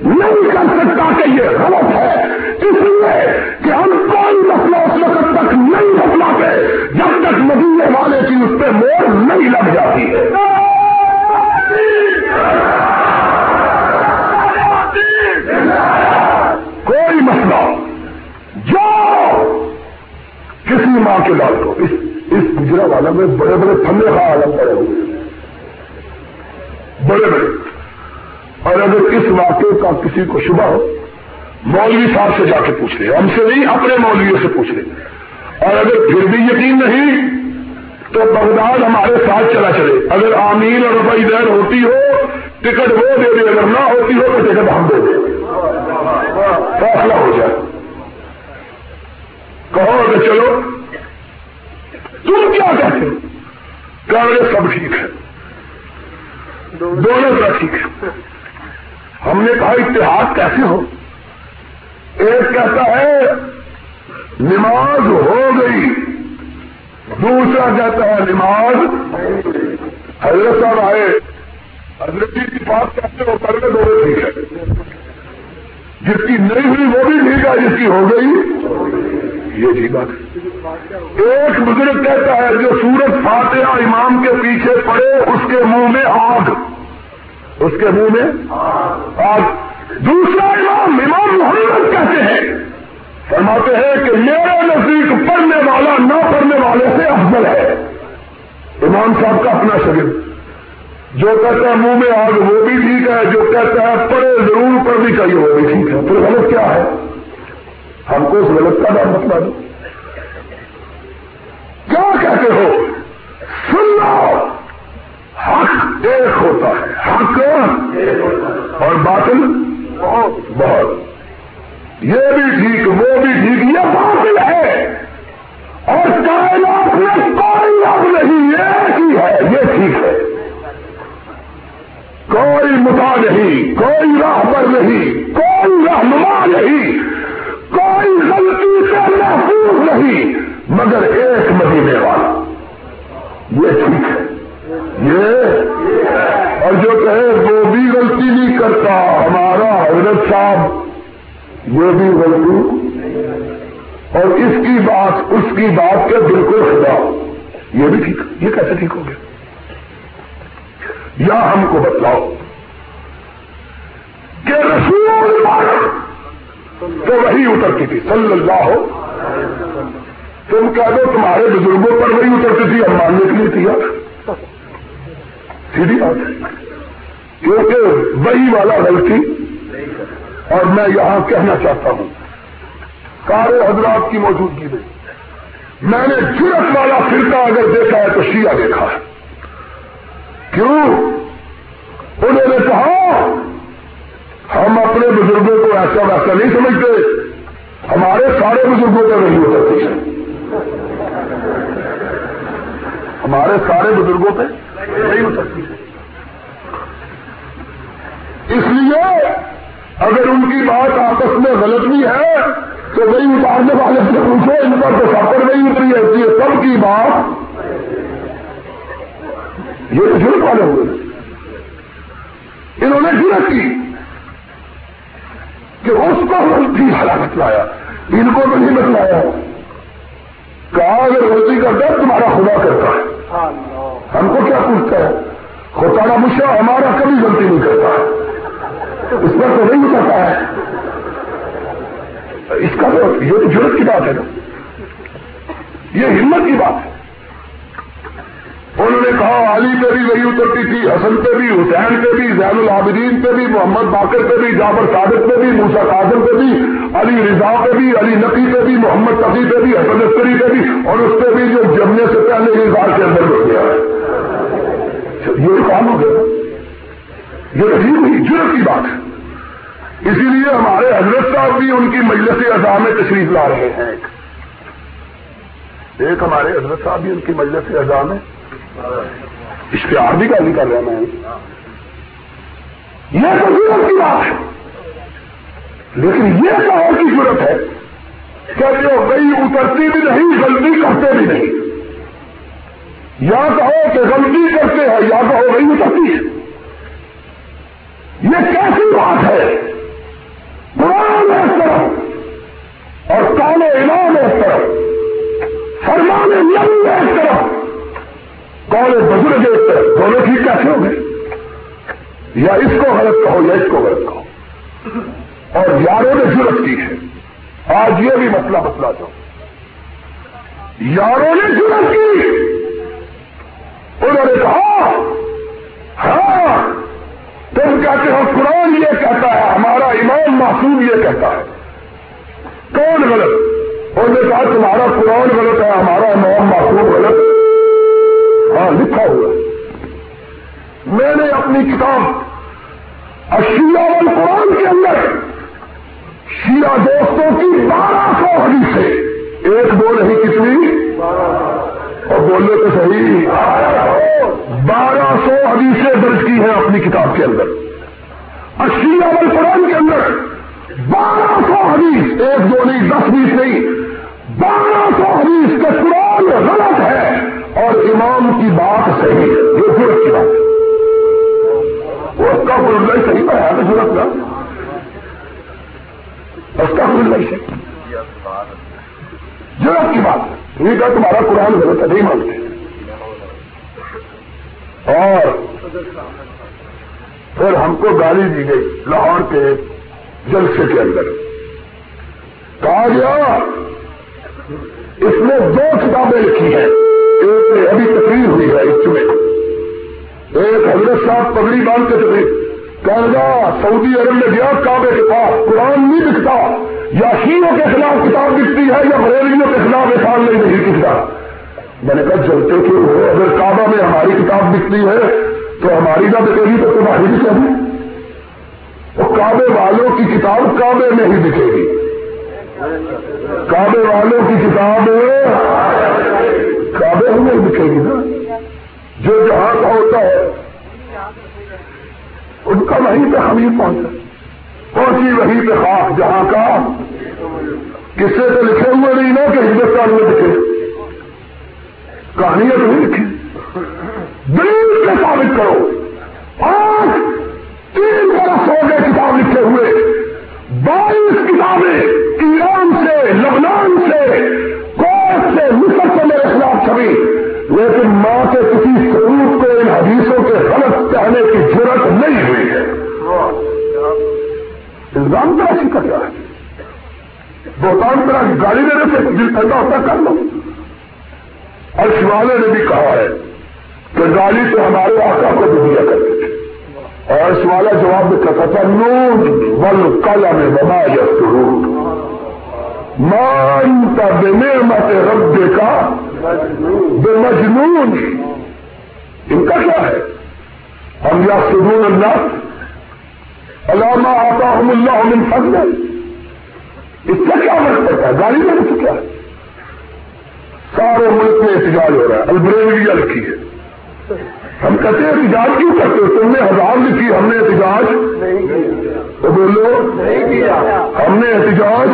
نہیں کر سکتا کہ یہ غلط ہے, اس لیے کہ ہم کوئی مسئلہ اس وقت تک نہیں بتلاتے جب تک مدینے والے کی اس پہ مور نہیں لگ جاتی ہے. کوئی مسئلہ جو کسی ماں کے لال کو اس گجرا والا میں بڑے بڑے پھندے کا عالم پڑے ہوئے, بڑے بڑے. اور اگر اس واقعے کا کسی کو شبہ ہو مولوی صاحب سے جا کے پوچھ لیں، ہم سے نہیں اپنے مولوی سے پوچھ لیں، اور اگر پھر بھی یقین نہیں تو بغداد ہمارے ساتھ چلا چلے، اگر آمین اور رفع دین ہوتی ہو ٹکٹ وہ دے دے، اگر نہ ہوتی ہو تو ٹکٹ ہم دے دیں، فیصلہ ہو جائے، کہو کہ چلو تم کیا کہتے ہو، کہہ سب ٹھیک ہے، دونوں کا ٹھیک ہے۔ ہم نے کہا اتحاد کیسے ہو؟ ایک کہتا ہے نماز ہو گئی، دوسرا کہتا ہے نماز حضرت صاحب آئے، حضرت جی کی بات کہتے ہو کر کے دونوں ٹھیک ہے، جس کی نہیں ہوئی وہ بھی ٹھیک ہے، جس کی ہو گئی یہ ٹھیک بات ہے۔ ایک بزرگ کہتا ہے جو سورت فاتحہ امام کے پیچھے پڑے اس کے منہ میں آگ، اس کے منہ میں آگ۔ دوسرا امام امام محمد کہتے ہیں، فرماتے ہیں کہ میرے نزدیک پڑھنے والا نہ پڑھنے والے سے افضل ہے۔ امام صاحب کا اپنا شگرد جو کہتا ہے منہ میں آگ وہ بھی ٹھیک ہے، جو کہتا ہے پڑھے ضرور پڑھنی چاہیے وہ بھی ٹھیک ہے، پھر غلط کیا ہے؟ ہم کو اس غلط کا نام بتلا دو، کیا کہتے ہو؟ سن لو، حق ایک ہوتا ہے، حق اور باطل بہت بہت، یہ بھی ٹھیک وہ بھی ٹھیک، یہ باطل ہے اور کائنات میں کوئی رب نہیں، یہ ہی ہے، یہ ٹھیک ہے، کوئی متا نہیں، کوئی راہبر نہیں، کوئی رہنما نہیں، کوئی غلطی سے محفوظ نہیں مگر ایک مدینے والا، یہ ٹھیک ہے، یہ۔ اور جو کہے وہ بھی غلطی نہیں کرتا، ہمارا حضرت صاحب یہ بھی غلطی، اور اس کی بات اس کی بات کے بالکل خلاف، یہ بھی ٹھیک، یہ کیسے ٹھیک ہو گیا؟ یا ہم کو بتلاؤ کہ رسول تو وہی اترتی تھی صلی اللہ، تم کہہ دو تمہارے بزرگوں پر وہی اترتی تھی، ہم ماننے کے لیے تیار، سیدھی بات، کیونکہ وہی والا غلطی۔ اور میں یہاں کہنا چاہتا ہوں کارے حضرات کی موجودگی میں میں نے جرت والا فرقہ اگر دیکھا ہے تو شیعہ دیکھا ہے۔ کیوں؟ انہوں نے کہا ہم اپنے بزرگوں کو ایسا ویسا نہیں سمجھتے، ہمارے سارے بزرگوں پر وہی اترتی ہے، ہمارے سارے بزرگوں پہ نہیں اترتی ہے، اس لیے اگر ان کی بات آپس میں غلط بھی ہے تو وہی اتارنے والے سے پوچھو، ان پر تو سفر نہیں اتری رہتی ہے، سب کی بات یہ جھوٹ والے ہوئے، انہوں نے جھوٹ کی کہ اس کو غلطی والا بتلایا، ان کو تو نہیں بتلایا، کہا اگر غلطی کا ڈر تمہارا خدا کرتا ہے، ہم کو کیا پوچھتا ہے، خدا کا مشرا ہمارا کبھی غلطی نہیں کرتا ہے، اس پر تو نہیں اترتا ہے، اس کا تو یہ تو جرت کی بات ہے نا، یہ ہمت کی بات ہے۔ انہوں نے کہا علی پہ بھی وہی اترتی تھی، حسن پہ بھی، حسین پہ بھی، زین العابدین پہ بھی، محمد باقر پہ بھی، جعفر صادق پہ بھی، موسیٰ کاظم پہ بھی، علی رضا پہ بھی، علی نقی پہ بھی، محمد تقی پہ بھی، حسن عسکری پہ بھی، اور اس پہ بھی جو جمنے سے پہلے یہ گار کے اندر ہو گیا ہے، یہ کام ہو گیا، یہ عجیب ہوئی جرت کی بات ہے۔ اسی لیے ہمارے حضرت صاحب بھی ان کی مجلس اعظام میں تشریف لا رہے ہیں، ایک ہمارے حضرت صاحب بھی ان کی مجلس اعظام میں اشتہار بھی کر رہے ہیں، یہ تو جرت کی بات ہے، لیکن یہ کہاں کی جرت ہے کہ جو وہی اترتی بھی نہیں، غلطی کرتے بھی نہیں، یا کہو کہ غلطی کرتے ہیں یا کہو وہی اترتی ہے، یہ کیسی بات ہے؟ قرآن ایک طرف اور کام امام ایک طرف، فرمان نبی ایک طرف، قول بزرگ ایک طرف، دونوں ٹھیک کیسے ہو گئے؟ یا اس کو غلط کہو یا اس کو غلط کہو، اور یاروں نے جرت کی ہے، آج یہ بھی مسئلہ بتلا دو، یاروں نے جرت کی، انہوں نے کہا ہاں تم کہتے ہو قرآن یہ کہتا ہے، ہمارا امام معصوم یہ کہتا ہے، کون غلط؟ اور نے کہا تمہارا قرآن غلط ہے، ہمارا امام معصوم غلط، ہاں لکھا ہوا ہے۔ میں نے اپنی کتاب الشیعہ والقرآن کے اندر شیعہ دوستوں کی بارہ سو حدیثیں، ایک دو نہیں کتنی، اور بولنے تو صحیح، بارہ سو حدیثیں درج کی ہیں اپنی کتاب کے اندر، الشیعہ والقرآن کے اندر بارہ سو حدیث، ایک دو نہیں، دس بیس نہیں، بارہ سو حدیث کا قرآن غلط ہے اور امام کی بات صحیح ہے، یہ ضرورت کی بات ہے۔ اس کا کل نہیں صحیح ہے، ضرورت نہ اس کا کل نہیں صحیح، ضرورت کی بات ہے۔ یہ کہ تمہارا قرآن غلط ہے نہیں مانتے، اور پھر ہم کو گالی دی گئی لاہور کے جلسے کے اندر، کہا گیا اس نے دو کتابیں لکھی ہیں، ایک نے ابھی تقریر ہوئی ہے اس میں، ایک حضرت صاحب پگڑی باندھ کے تقریر، کہا گیا سعودی عرب میں گیا کعبے کے پاس، قرآن نہیں لکھتا، یا شیعوں کے خلاف کتاب لکھتی ہے یا بریلویوں کے خلاف احسان نہیں لکھی کتاب۔ میں نے کہا جلتے کیوں ہو، اگر کعبہ میں ہماری کتاب لکھتی ہے تو ہماری نہ بکے گی تو تمہاری بھی کہی، اور کعبے والوں کی کتاب کعبے میں ہی بکے گی، کعبے والوں کی کتاب کعبے میں ہی بکے گی نا، جو جہاں کا ہوتا ہے ان کا وہیں پہ خمیر پہنچا پہنچی، وہیں پہ خاک جہاں کا قصے تو لکھے ہوئے نہیں نا کہ ہندوستان میں لکھے، کہانیاں تو نہیں لکھی، دلیل سے ثابت کرو۔ آج تین برس ہو گئے کتاب لکھے ہوئے، بائیس کتابیں ایران سے، لبنان سے، کویت سے، مصر سے میرے خلاف چھپی، لیکن ماں کے کسی ثبوت کو ان حدیثوں کے غلط کہنے کی ضرورت نہیں ہوئی ہے۔ الزام تراشی کر رہا ہے، بہتان تراشی، گالی دینے سے دل پیدا ہوتا کر لو۔ عرش والے نے بھی کہا ہے کہ گالی تو ہمارے آقا کو بھی دیا کرتے تھے، اور اس والا جواب میں کہتا تھا نون ول قلم وما یسطرون ما انت بنعمت ربک بمجنون۔ ان کا کیا ہے، ہم یسطرون الناس علی ما آتاہم اللہ من فضل، اس کا کیا مطلب ہے؟ گالی میں تو کیا ہے، سارے ملک میں احتجاج ہو رہا ہے، البریویہ لکھی ہے، ہم کہتے ہیں احتجاج کیوں کرتے ہو، تم نے ہزار لکھی، ہم نے احتجاج تو بولو ہم نے احتجاج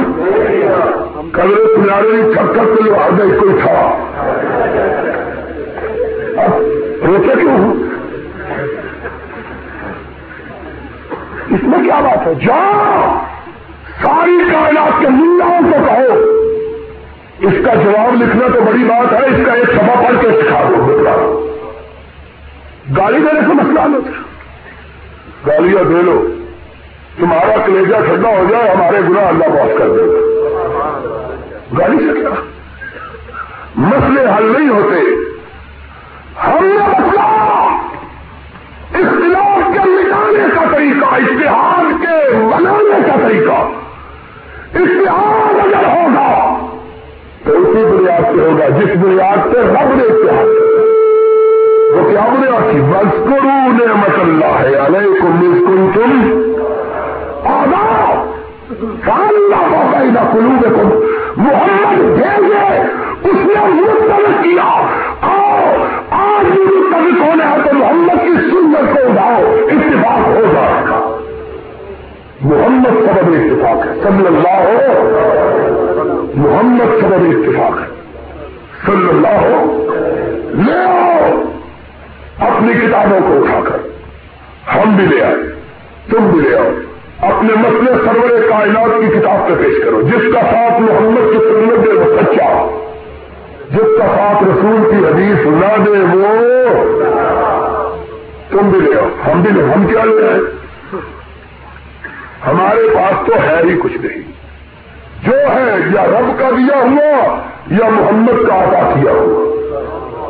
کلو پلارے کھپ کھپ کے لوگ آ گئی، کوئی تھا روکے کیوں؟ اس میں کیا بات ہے؟ جاؤ ساری کائنات کے ملاؤں کو کہو، اس کا جواب لکھنا تو بڑی بات ہے، اس کا ایک سبا پڑھ کے سکھا دو، گالی دینے سے مسئلہ نہ تھا، گالیاں دے لو، تمہارا کلیجہ ٹھنڈا ہو جائے، ہمارے گناہ اللہ معاف کر دے گا، گالی سے کیا مسئلے حل نہیں ہوتے۔ ہم نے مسئلہ اختلاف کے مٹانے کا طریقہ، اتحاد کے بنانے کا طریقہ، اتحاد اگر ہوگا تو اسی بنیاد پہ ہوگا جس بنیاد پہ رب نے اتحاد کیا، وہ کیا بنے آتی وذکروا نعمت اللہ علیکم اذ کنتم اعداء فالف بین قلوبکم، محمد بھیجے، اس نے متفق کیا، آؤ آج بھی متفق ہونا ہے تو محمد کی سنت کو اٹھاؤ، اتفاق ہو جائے گا۔ محمد سبب اتفاق ہے، صلی اللہ ہو، محمد سبب اتفاق ہے، صلی اللہ ہو۔ لے آؤ اپنی کتابوں کو اٹھا کر، ہم بھی لے آئے، تم بھی لے آؤ، اپنے مسئلے سرور کائنات کی کتاب پہ پیش کرو، جس کا ساتھ محمد کی سنت دے وہ سچا، جس کا ساتھ رسول کی حدیث نہ دے وہ، تم بھی لے آؤ، ہم بھی لے، ہم کیا لے آئے، ہمارے پاس تو ہے ہی کچھ نہیں، جو ہے یا رب کا دیا ہوا یا محمد کا عطا کیا ہوا،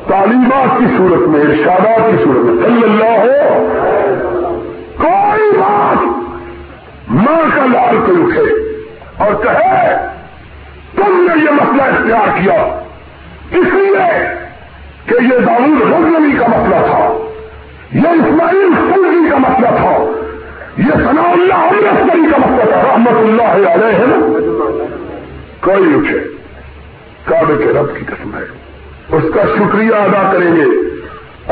تعلیمات کی صورت میں، ارشادات کی صورت میں، صلی اللہ ہو۔ ماں کا لال کوئی اٹھے اور کہے تم نے یہ مسئلہ اختیار کیا اس لیے کہ یہ داؤد غزنوی کا مسئلہ تھا، یہ اسماعیل خلجی کا مسئلہ تھا، یہ ثناء اللہ علیہ کا مسئلہ تھا رحمت اللہ علیہ۔ کوئی اٹھے، کعبے کے رب کی قسم ہے اس کا شکریہ ادا کریں گے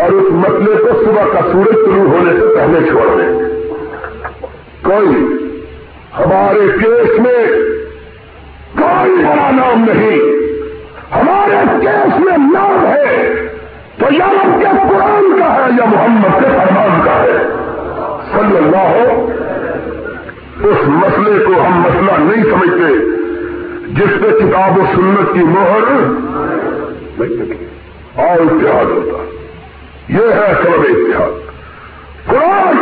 اور اس مسئلے کو صبح کا سورج طلوع ہونے سے پہلے چھوڑ دیں گے۔ کوئی ہمارے کیس میں کوئی بڑا نام نہیں، ہمارے کیس میں نام ہے تو یا رب کے قرآن کا ہے یا محمد کے فرمان کا ہے صلی اللہ علیہ۔ اس مسئلے کو ہم مسئلہ نہیں سمجھتے جس پہ کتاب و سنت کی مہر اور اتحاد ہوتا، یہ ہے سبب اتحاد۔ قرآن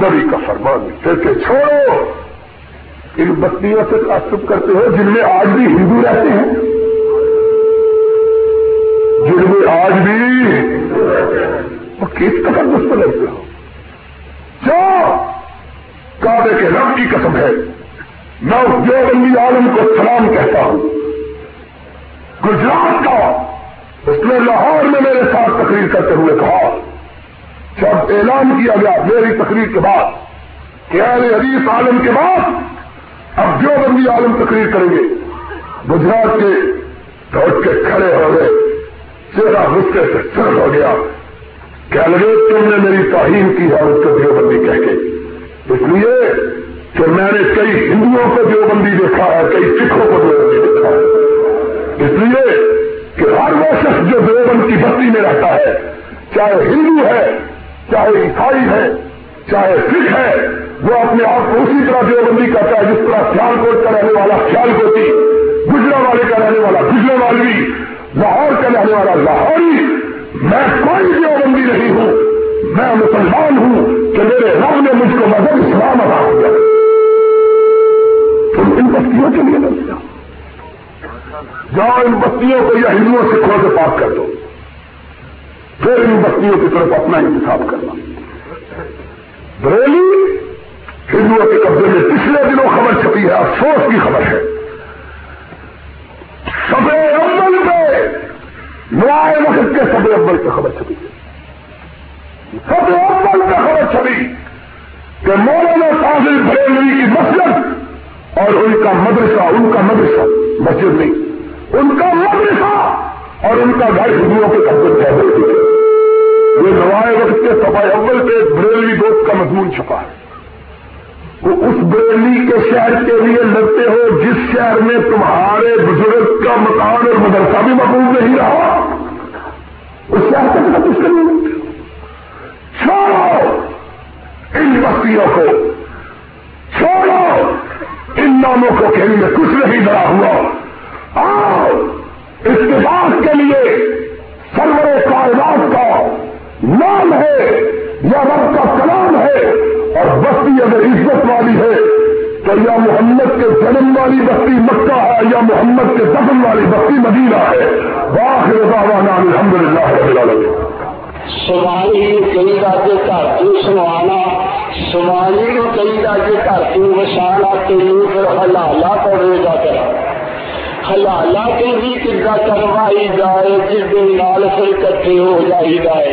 نبی کا فرمان کہتے چھوڑو ان بستیوں سے تعصب کرتے ہو جن میں آج بھی ہندو رہتے ہیں، جن میں آج بھی وہ کس قسم اس پہ لگتے ہو جو کعبے کے رب کی قسم ہے۔ میں اس دیوبندی عالم کو سلام کہتا ہوں، گجرات کا، اس نے لاہور میں میرے ساتھ تقریر کرتے ہوئے کہا جب اعلان کیا گیا میری تقریر کے بعد کہ اہل حدیث عالم کے بعد اب دیوبندی عالم تقریر کریں گے، گجرات کے دوڑ کے کھڑے ہو گئے، چہرہ غصے سے سر ہو گیا، کہہ لگے تم نے میری توہین کی ہے اس کو دیوبندی کہہ کے، اس لیے کہ میں نے کئی ہندوؤں کو دیوبندی دیکھا ہے، کئی سکھوں کو دیوبندی دیکھا ہے، اس لیے کہ ہر وہ شخص جو دیوبند کی بستی میں رہتا ہے چاہے ہندو ہے چاہے عیسائی ہے چاہے سکھ ہے وہ اپنے آپ کو اسی طرح دیوبندی کرتا ہے جس طرح خیال کوٹ کا رہنے والا خیال کوٹی، گجرا والے کا رہنے والا گجرا والی، لاہور کا رہنے والا لاہوری۔ میں کوئی دیوبندی نہیں ہوں، میں مسلمان ہوں کہ میرے رب نے مجھ کو مذہب اسلام ادا کیا۔ تم ان بستیوں کے لیے لگ جاؤ، جاؤ ان بستیوں کو یا ہندوؤں سکھوں سے پاک کر دو، پھر ان بستیوں کی طرف اپنا انتخاب کرنا۔ بریلی ہندوؤں کے قبضے میں، پچھلے دنوں خبر چھپی ہے، افسوس کی خبر ہے، سب اول پہ نوائے وقت کے سب اول پہ خبر چھپی ہے، سب اول پہ خبر چھپی کہ مولانا فاضل بریلوی کی مسجد اور ان کا مدرسہ، ان کا مدرسہ مسجد نہیں، ان کا مدرسہ اور ان کا گھر ہندوؤں کے قبضے میں ہے۔ یہ نوائے وقت کے صفحہ اول پہ ایک بریلوی دوست کا مضمون چھپا ہے، وہ اس بریلی کے شہر کے لیے لڑتے ہو جس شہر میں تمہارے بزرگ کا مکان اور مدرسہ بھی مقبول نہیں رہا، اس شہر کے ساتھ اس کے لیے لڑتے ہو۔ چھوڑو ان بستیوں کو، چھوڑو ان ناموں کو کہ ان میں کچھ نہیں ڈرا ہوا، آؤ اتفاق کے لیے سرور کائنات کا نام ہے یا رب کا کلام ہے، اور بستی اگر عزت والی ہے تو یا محمد کے جنم والی بستی مکہ ہے یا محمد کے دفن والی بستی مدینہ ہے۔ وآخر دعوانا الحمد للہ رب العالمین۔ شمالی کلیدہ کے کارتوں سنوانا، شمالی کلیدہ کے کارتوں وشانا، تیروں پر حلالہ پڑے گا کرا، حلالہ کے بھی کردہ کروائی جائے، جس دن نال سے کٹھے ہو جائی جائے،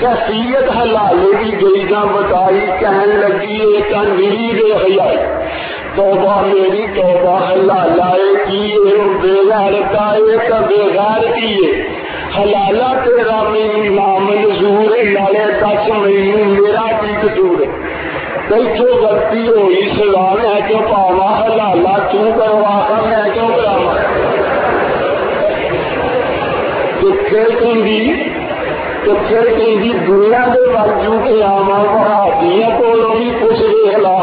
کیفیت حلالے کی گلیدہ بتائی، کہن لگی ایک انویر حیائی، توبہ میری توبہ حلالہ کیے، بے غیرتائے کا بے غیر کیے، حلالہ تیرا میری نام منظور، لالے دس مہینے میرا کی قصور، کیسے غلطی ہوئی سزا میں کیوں پاوا، حلالہ تو کروا کر میں کیوں کراوا، تو پھر کہندی تو پھر کہندی دنیا کے باوجود آواں وہابیاں کولوں بھی کچھ ویکھ لا،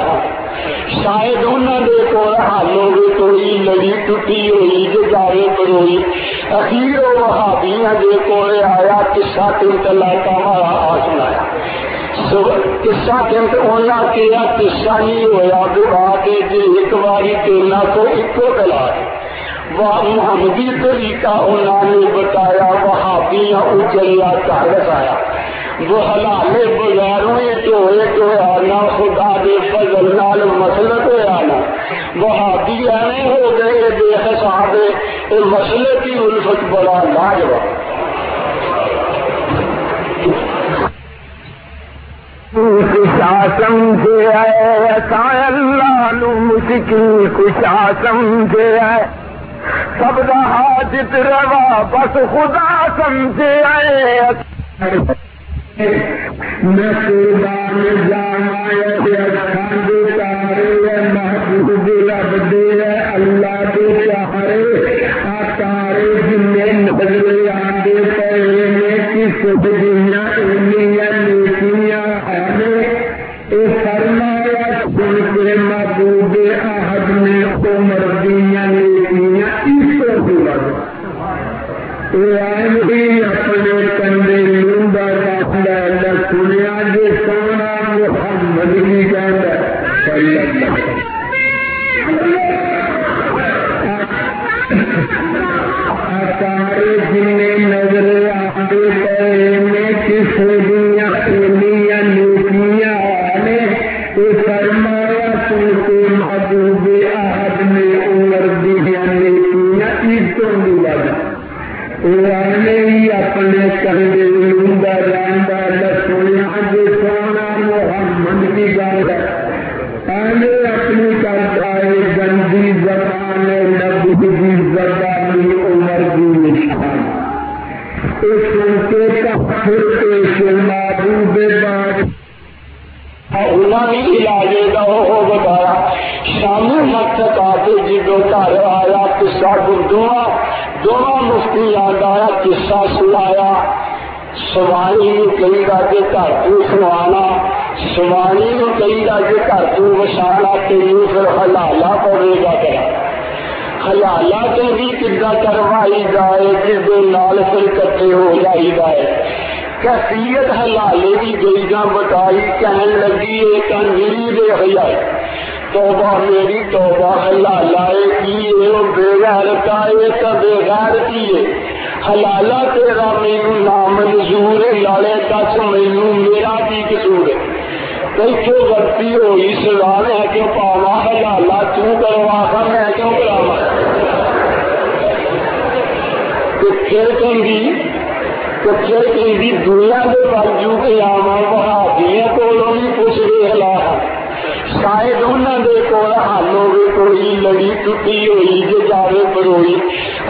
شاید انہوں نے کول حل ہوے کوئی لڑی ٹوٹی ہوئی جاوے پروئی، اخیر وہابیاں دے کول آیا قصہ تین طلاق والا آسنایا، قصہ تین انہاں کیا قصہ نہیں ہویا دعا کے جی ایک واری تینا کو ایکو طلاق، واہ محمدی طریقہ انہوں نے بتایا، وہابیاں اجلا کہا آیا، جو حلال گزارویں تو ہے تو آنا خدا بے فضل نال مسلک آنا وہابی ایویں ہو گئے بے حساب اے مسلک کی الفت بڑا لاجواب کشاسم سے ہے ایسا اللہ نو مشکل کشاسم سے ہے سب دا حاجت روا بس خدا سمجھے آئے نصیبان جامائے اچھان تارے محبوب لبدے اللہ کے چارے آتارے جنہیں نظرے آدھے پہلے میں کس دنیا انیا نیتیاں ہمیں اس فرمایا سن کے محبوب احد میں عمر دیاں نیتیاں اس کو دلا اے آئیں بھی اپنے کندھے لمبا سنیا جی سونا محمد بھی کہتا ہے سارے جن نظر آتے پہلے میں کس دیا سنیا نیتیاں نے یہ فرمایا سن کے محبوب احد میں عمر دیا نیتیاں اس کو ملا نے اپنے کندھے لمبا جانا اپنی کرائے گندی زبان نبی زبانی عمر کی نشان اس کے کفر پیش محبوب بات انہوں نے علاج کا وہ بتایا شامی مقصد آتے جی دو گھر آیا قصہ گردوا دونوں مفتی یاد آیا قصہ سنایا سواری کئی گا کے گھر کو سنانا سوانی نو کئی گا کے گھر کو وسانا تیروں پھر حلالا پڑے گا کرا حلالا تو بھی کدا کروائی جائے جس دے نال پھر کٹھے ہو جائی جائے کیفیت حلالے کی گئی گا بتائی کہن لگی اے کنجری دے حیا توبہ میری توبہ حلالا اے کی اے او بے غیرتا اے تا بے غیرتی اے حلالا تیرا مینو نام منظور لالے دس مینو میرا کی قصور کیسے غلطی ہوئی سزا میں کیوں پاوا حلالا کیوں کروا تھا میں کیوں کراوا تو پھر کہیں تو پھر کہیں دنیا کے باوجود آوا بہادیاں کولوں بھی کچھ ویخ لا شاید انہوں کے کول حل ہوئے کوئی لڑی ٹوٹی ہوئی جی جاوے بروئی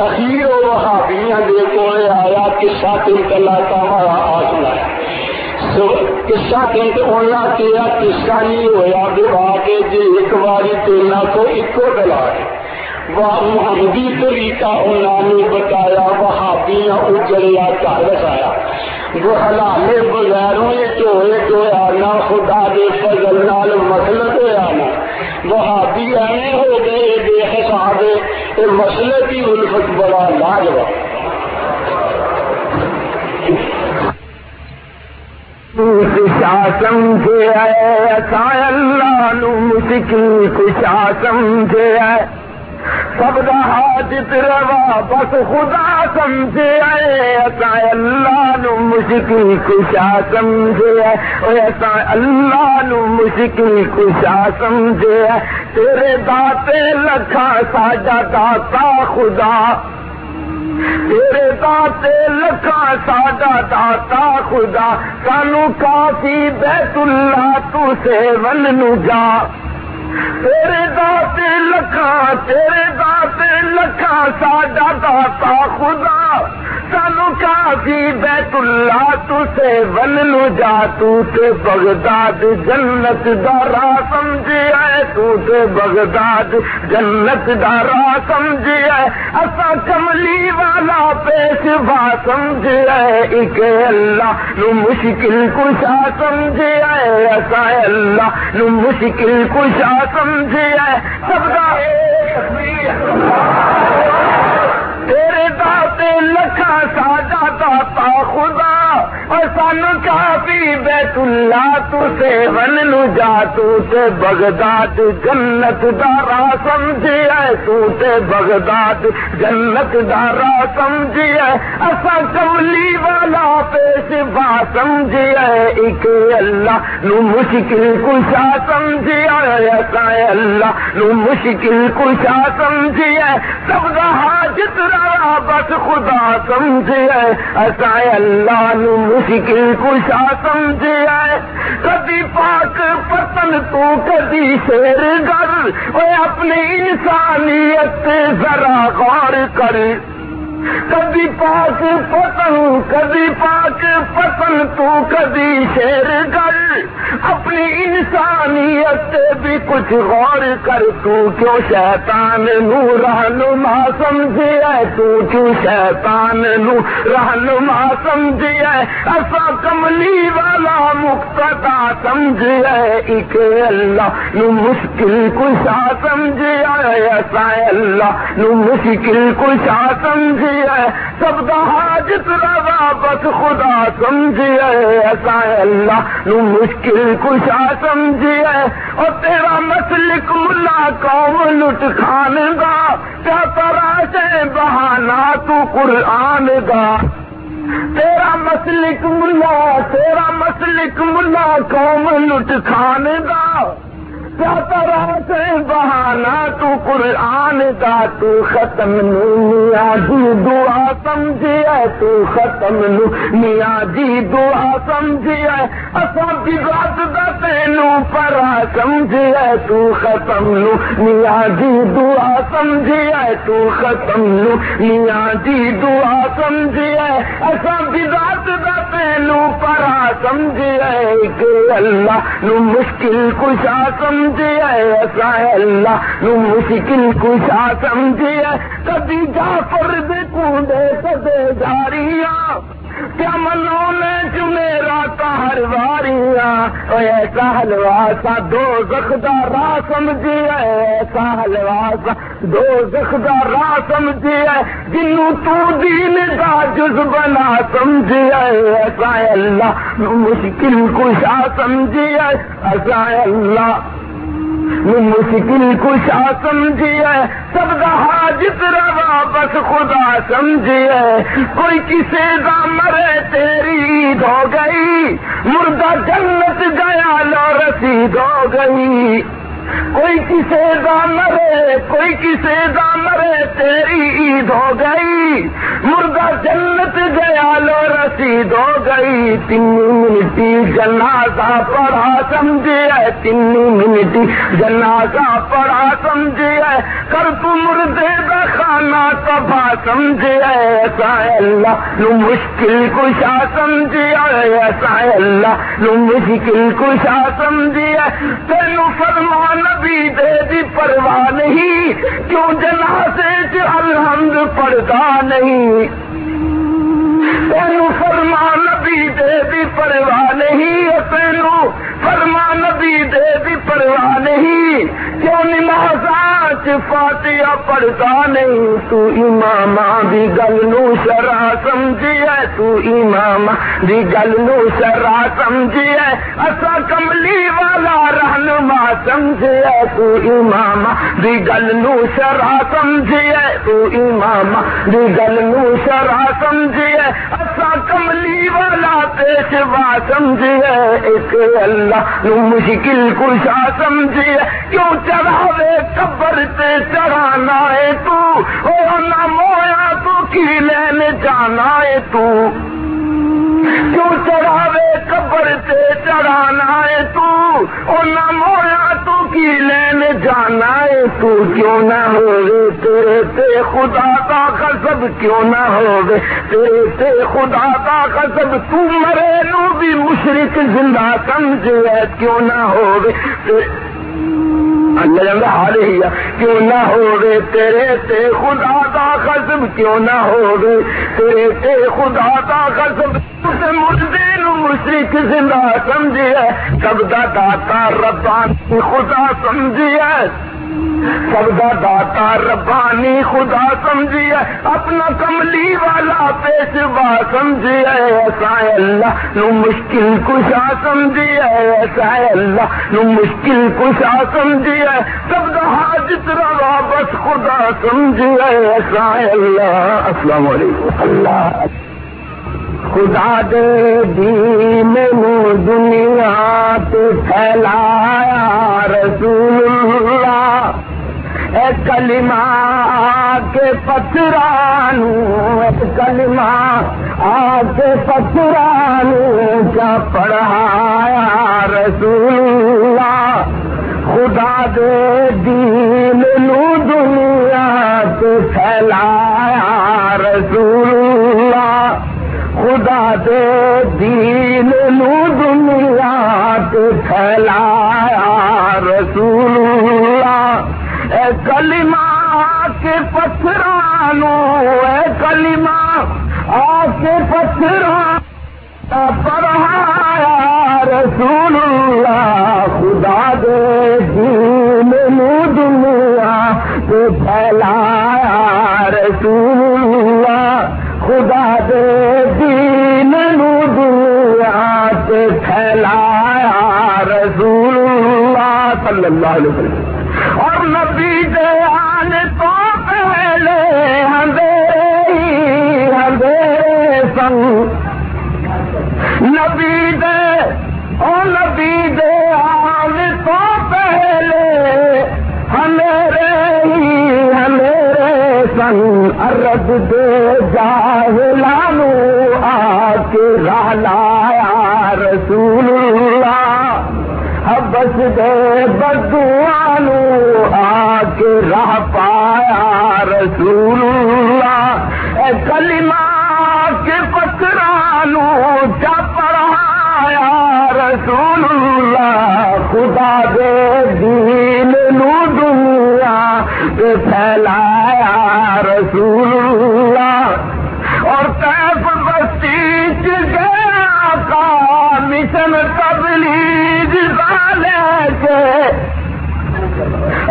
اخیر وہ وہابیاں دے کول آیا قصہ تنقلاتا ہمارا آسنا قصہ تنق انہاں تیرا قصہ نہیں ہویا بوا کے جی ایک باری تیرنا کو ایکو گلا محمدی طریقہ انہاں نے بتایا وہابیاں اجڑیا گھر وسایا وہ حلالے بغیروں چوہے تو آنا خدا دے فضل نال مسلک آنا وہابی ایویں ہو گئے بے حساب اے مسئلے کی الفت بڑا لاجواب کشاسم سے ہے ایسا اللہ نو مشکل کشاسم سے ہے سب دا حاجت روا بس خدا سمجھے آئے ایسا اللہ نو مشکل کشا سمجھے آئے ایسا اللہ نو مشکل کشا سمجھے آئے تیرے داتے لکھا ساجا داتا خدا تیرے داتے لکھا ساجا داتا خدا سانو کافی بیت اللہ تو سیون نو جا تیرے داتے لکھاں تیرے داتے لکھاں ساڈا داتا خدا سانو کافی بیت اللہ تو سے ول نو جا تو تے بغداد جنت دا راہ سمجھے آئے تو تے بغداد جنت دا راہ سمجھے آئے اسا کملی والا پیشوا سمجھے آئے ایک اللہ نو مشکل کشا سمجھے آئے اسا اللہ نو مشکل کشا سمجھے آئے سب دا تیرے داتے لکھا ساجا داتا خدا اور سانو کافی بیت اللہ تو سے ون نو جا تو سے بغداد جنت دا راہ سمجھے آئے توتے بغداد جنت دارا سمجھیے اسا کملی والا پیش با سمجھیے ایک اللہ نو مشکل کشا سمجھیے ایسا اللہ نو مشکل کشا سمجھیے سب دا حاجت روا بس خدا سمجھیے ایسا اللہ نو مشکل کشا سمجھیے کبھی پاک پتن تو کبھی شیر گر وہ اپنی انسانیت ذرا غور کر کبھی پاک پتن کبھی پاک پتن تو کبھی شیر گر اپنی انسانیت بھی کچھ غور کر تو کیوں شیطان نو رہنما سمجھے تو کیوں شیطان نو رہنما سمجھے ایسا کملی والا مقتدا سمجھے ایک اللہ نو مشکل کشا سمجھے ایسا اللہ نو مشکل کشا سمجھے سب دا حاجت روا بس خدا سمجھیے ایسا اللہ نو مشکل کشا سمجھیے اور تیرا مسلک ملا قوم لٹ کھانے گا کیا تراشے بہانا تو قرآن گا تیرا مسلک ملا تیرا مسلک ملا قوم لٹ کھانے گا سے بہانا تو قرآن کا تو ختم نیازی دعا سمجھے تو ختم نیازی دعا سمجھے اصا بگاس دا تینو پرا سمجھے تو ختم نیازی دعا سمجھے تو ختم نیازی دعا سمجھے اصا بگاس دا تینو پرا سمجھے کہ اللہ نو مشکل کشا سمجھے ایسا اللہ نو مشکل کشا سمجھیے کبھی جا فرد کنڈے کدے جاریاں کیا منوں نے چنے راتا ہر واریاں ایسا حلوا سا دو زخدا راہ سمجھیے ایسا حلوا سا دو زخدا راہ سمجھیے جنوں تو دین دا جز بنا سمجھیے ایسا اللہ نو مشکل کشا سمجھیے ایسا اللہ مشکل کشا سمجھیے سب دا حاجت روا بس خدا سمجھیے کوئی کسے دا مرے تیری عید ہو گئی مردہ جنت گیا لو رسید ہو گئی کوئی کسے دا مرے کوئی کسے دا مرے تیری عید ہو گئی مردہ جنت گیا لو رسید ہو گئی تین منٹی جنازہ پڑھا سمجھے تین منٹی جنازہ پڑھا سمجھے کر تو مردے دا خانہ تباہ سمجھے ایسا اللہ نو مشکل کشا سمجھے ایسا اللہ نو مشکل کشا سمجھے تینو فرمان نبی دے دی پرواہ نہیں کیوں جنازے چ الحمد پڑھتا نہیں تینو فرما نبی دے دی پرواہ نہیں تینو فرما نبی دے دی پرواہ نہیں کیوں نماز فاتحہ پڑھتا نہیں تو امامہ دی گل نو شرع سمجھیے تو امامہ دی گل نو شرع سمجھیے اسا کملی والا رہنما سمجھیے تو امامہ دی گل نو شرع سمجھیے تو امامہ دی گل نو شرع سمجھیے اسا کملی والا پیشوا سمجھیے ایک اللہ نو مشکل کشا سمجھیے کیوں چڑھاوے قبر چڑھانا ہے تو نہ مویا تو کی لینے جانا ہے تو کیوں چڑھاوے قبر سے چڑھانا ہے تو نہ مویا تو کی لینے جانا ہے تو کیوں نہ ہوے تیرے تے خدا کا غضب کیوں نہ ہوے تیرے تے خدا کا غضب تو مرے نو بھی مشرک زندہ سمجھے کیوں نہ ہوے حال ہی کیوں نہ ہوگے تیرے تے خدا کا غضب کیوں نہ ہوگے تیرے تے خدا کا غضب اسے مردے نو مشرک زندہ سمجھیے سب دا داتا ربان خدا سمجھیے سب کا داتا ربانی خدا سمجھیے اپنا کملی والا پیشوا سمجھیے ایسا اللہ نو مشکل کشا سمجھیے ایسا اللہ نو مشکل کشا سمجھیے سب کا حاجت روا بس خدا سمجھیے ایسا اللہ. السلام علیکم. اللہ خدا دے دی مینو دنیا تو پھیلایا رسول اللہ کلمہ کے پتھرانو کلمہ آ کے پتھرانو کیا پڑھایا رسول اللہ. خدا دے دین نو دنیا کو پھیلایا رسول اللہ. خدا دے دین نو دنیا کو پھیلایا رسول اللہ. اے کلمہ کے پتھرانو اے کلمہ آ کے پتھرانو پڑھایا رسول اللہ. خدا دے دین نو دنیا کو پھیلایا رسول اللہ. خدا دے دین نو دنیا کو پھیلایا رسول اللہ صلی اللہ علیہ وسلم. اور نبی کے آنے تو پہلے اندھیرے ہی اندھیرے سن نبی دے اور نبی دے آنے تو پہلے اندھیرے ہی اندھیرے سن عرب دے جاہلانو آ کے راہ لایا رسول اللہ. حبس دے بدوانو آ کے راہ پایا رسول اللہ. اے کلمہ کے پتھرانو جا پڑھایا رسول اللہ. خدا دے دین نو دنیا پہ پھیلایا رسول اللہ. اور طیف بستی چ گیا کا مشن تبلیغ کے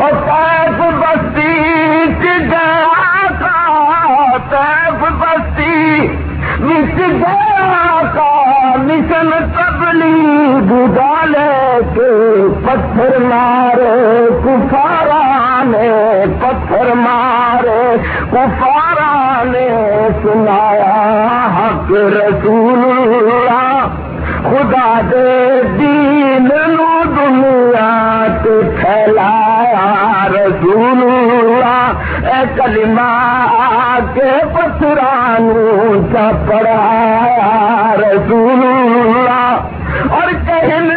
اور طیف بستی گیا کا طیف بستی مس گیا کا مشن تبلیغ ڈالے کے پتھر مارے کفارا نے پتھر مارے کفارا نے سنایا حق رسول اللہ. خدا دے دین نو دنیا تو پھیلایا رسول اللہ. اے کلمہ کے پتھرانو کا پڑھایا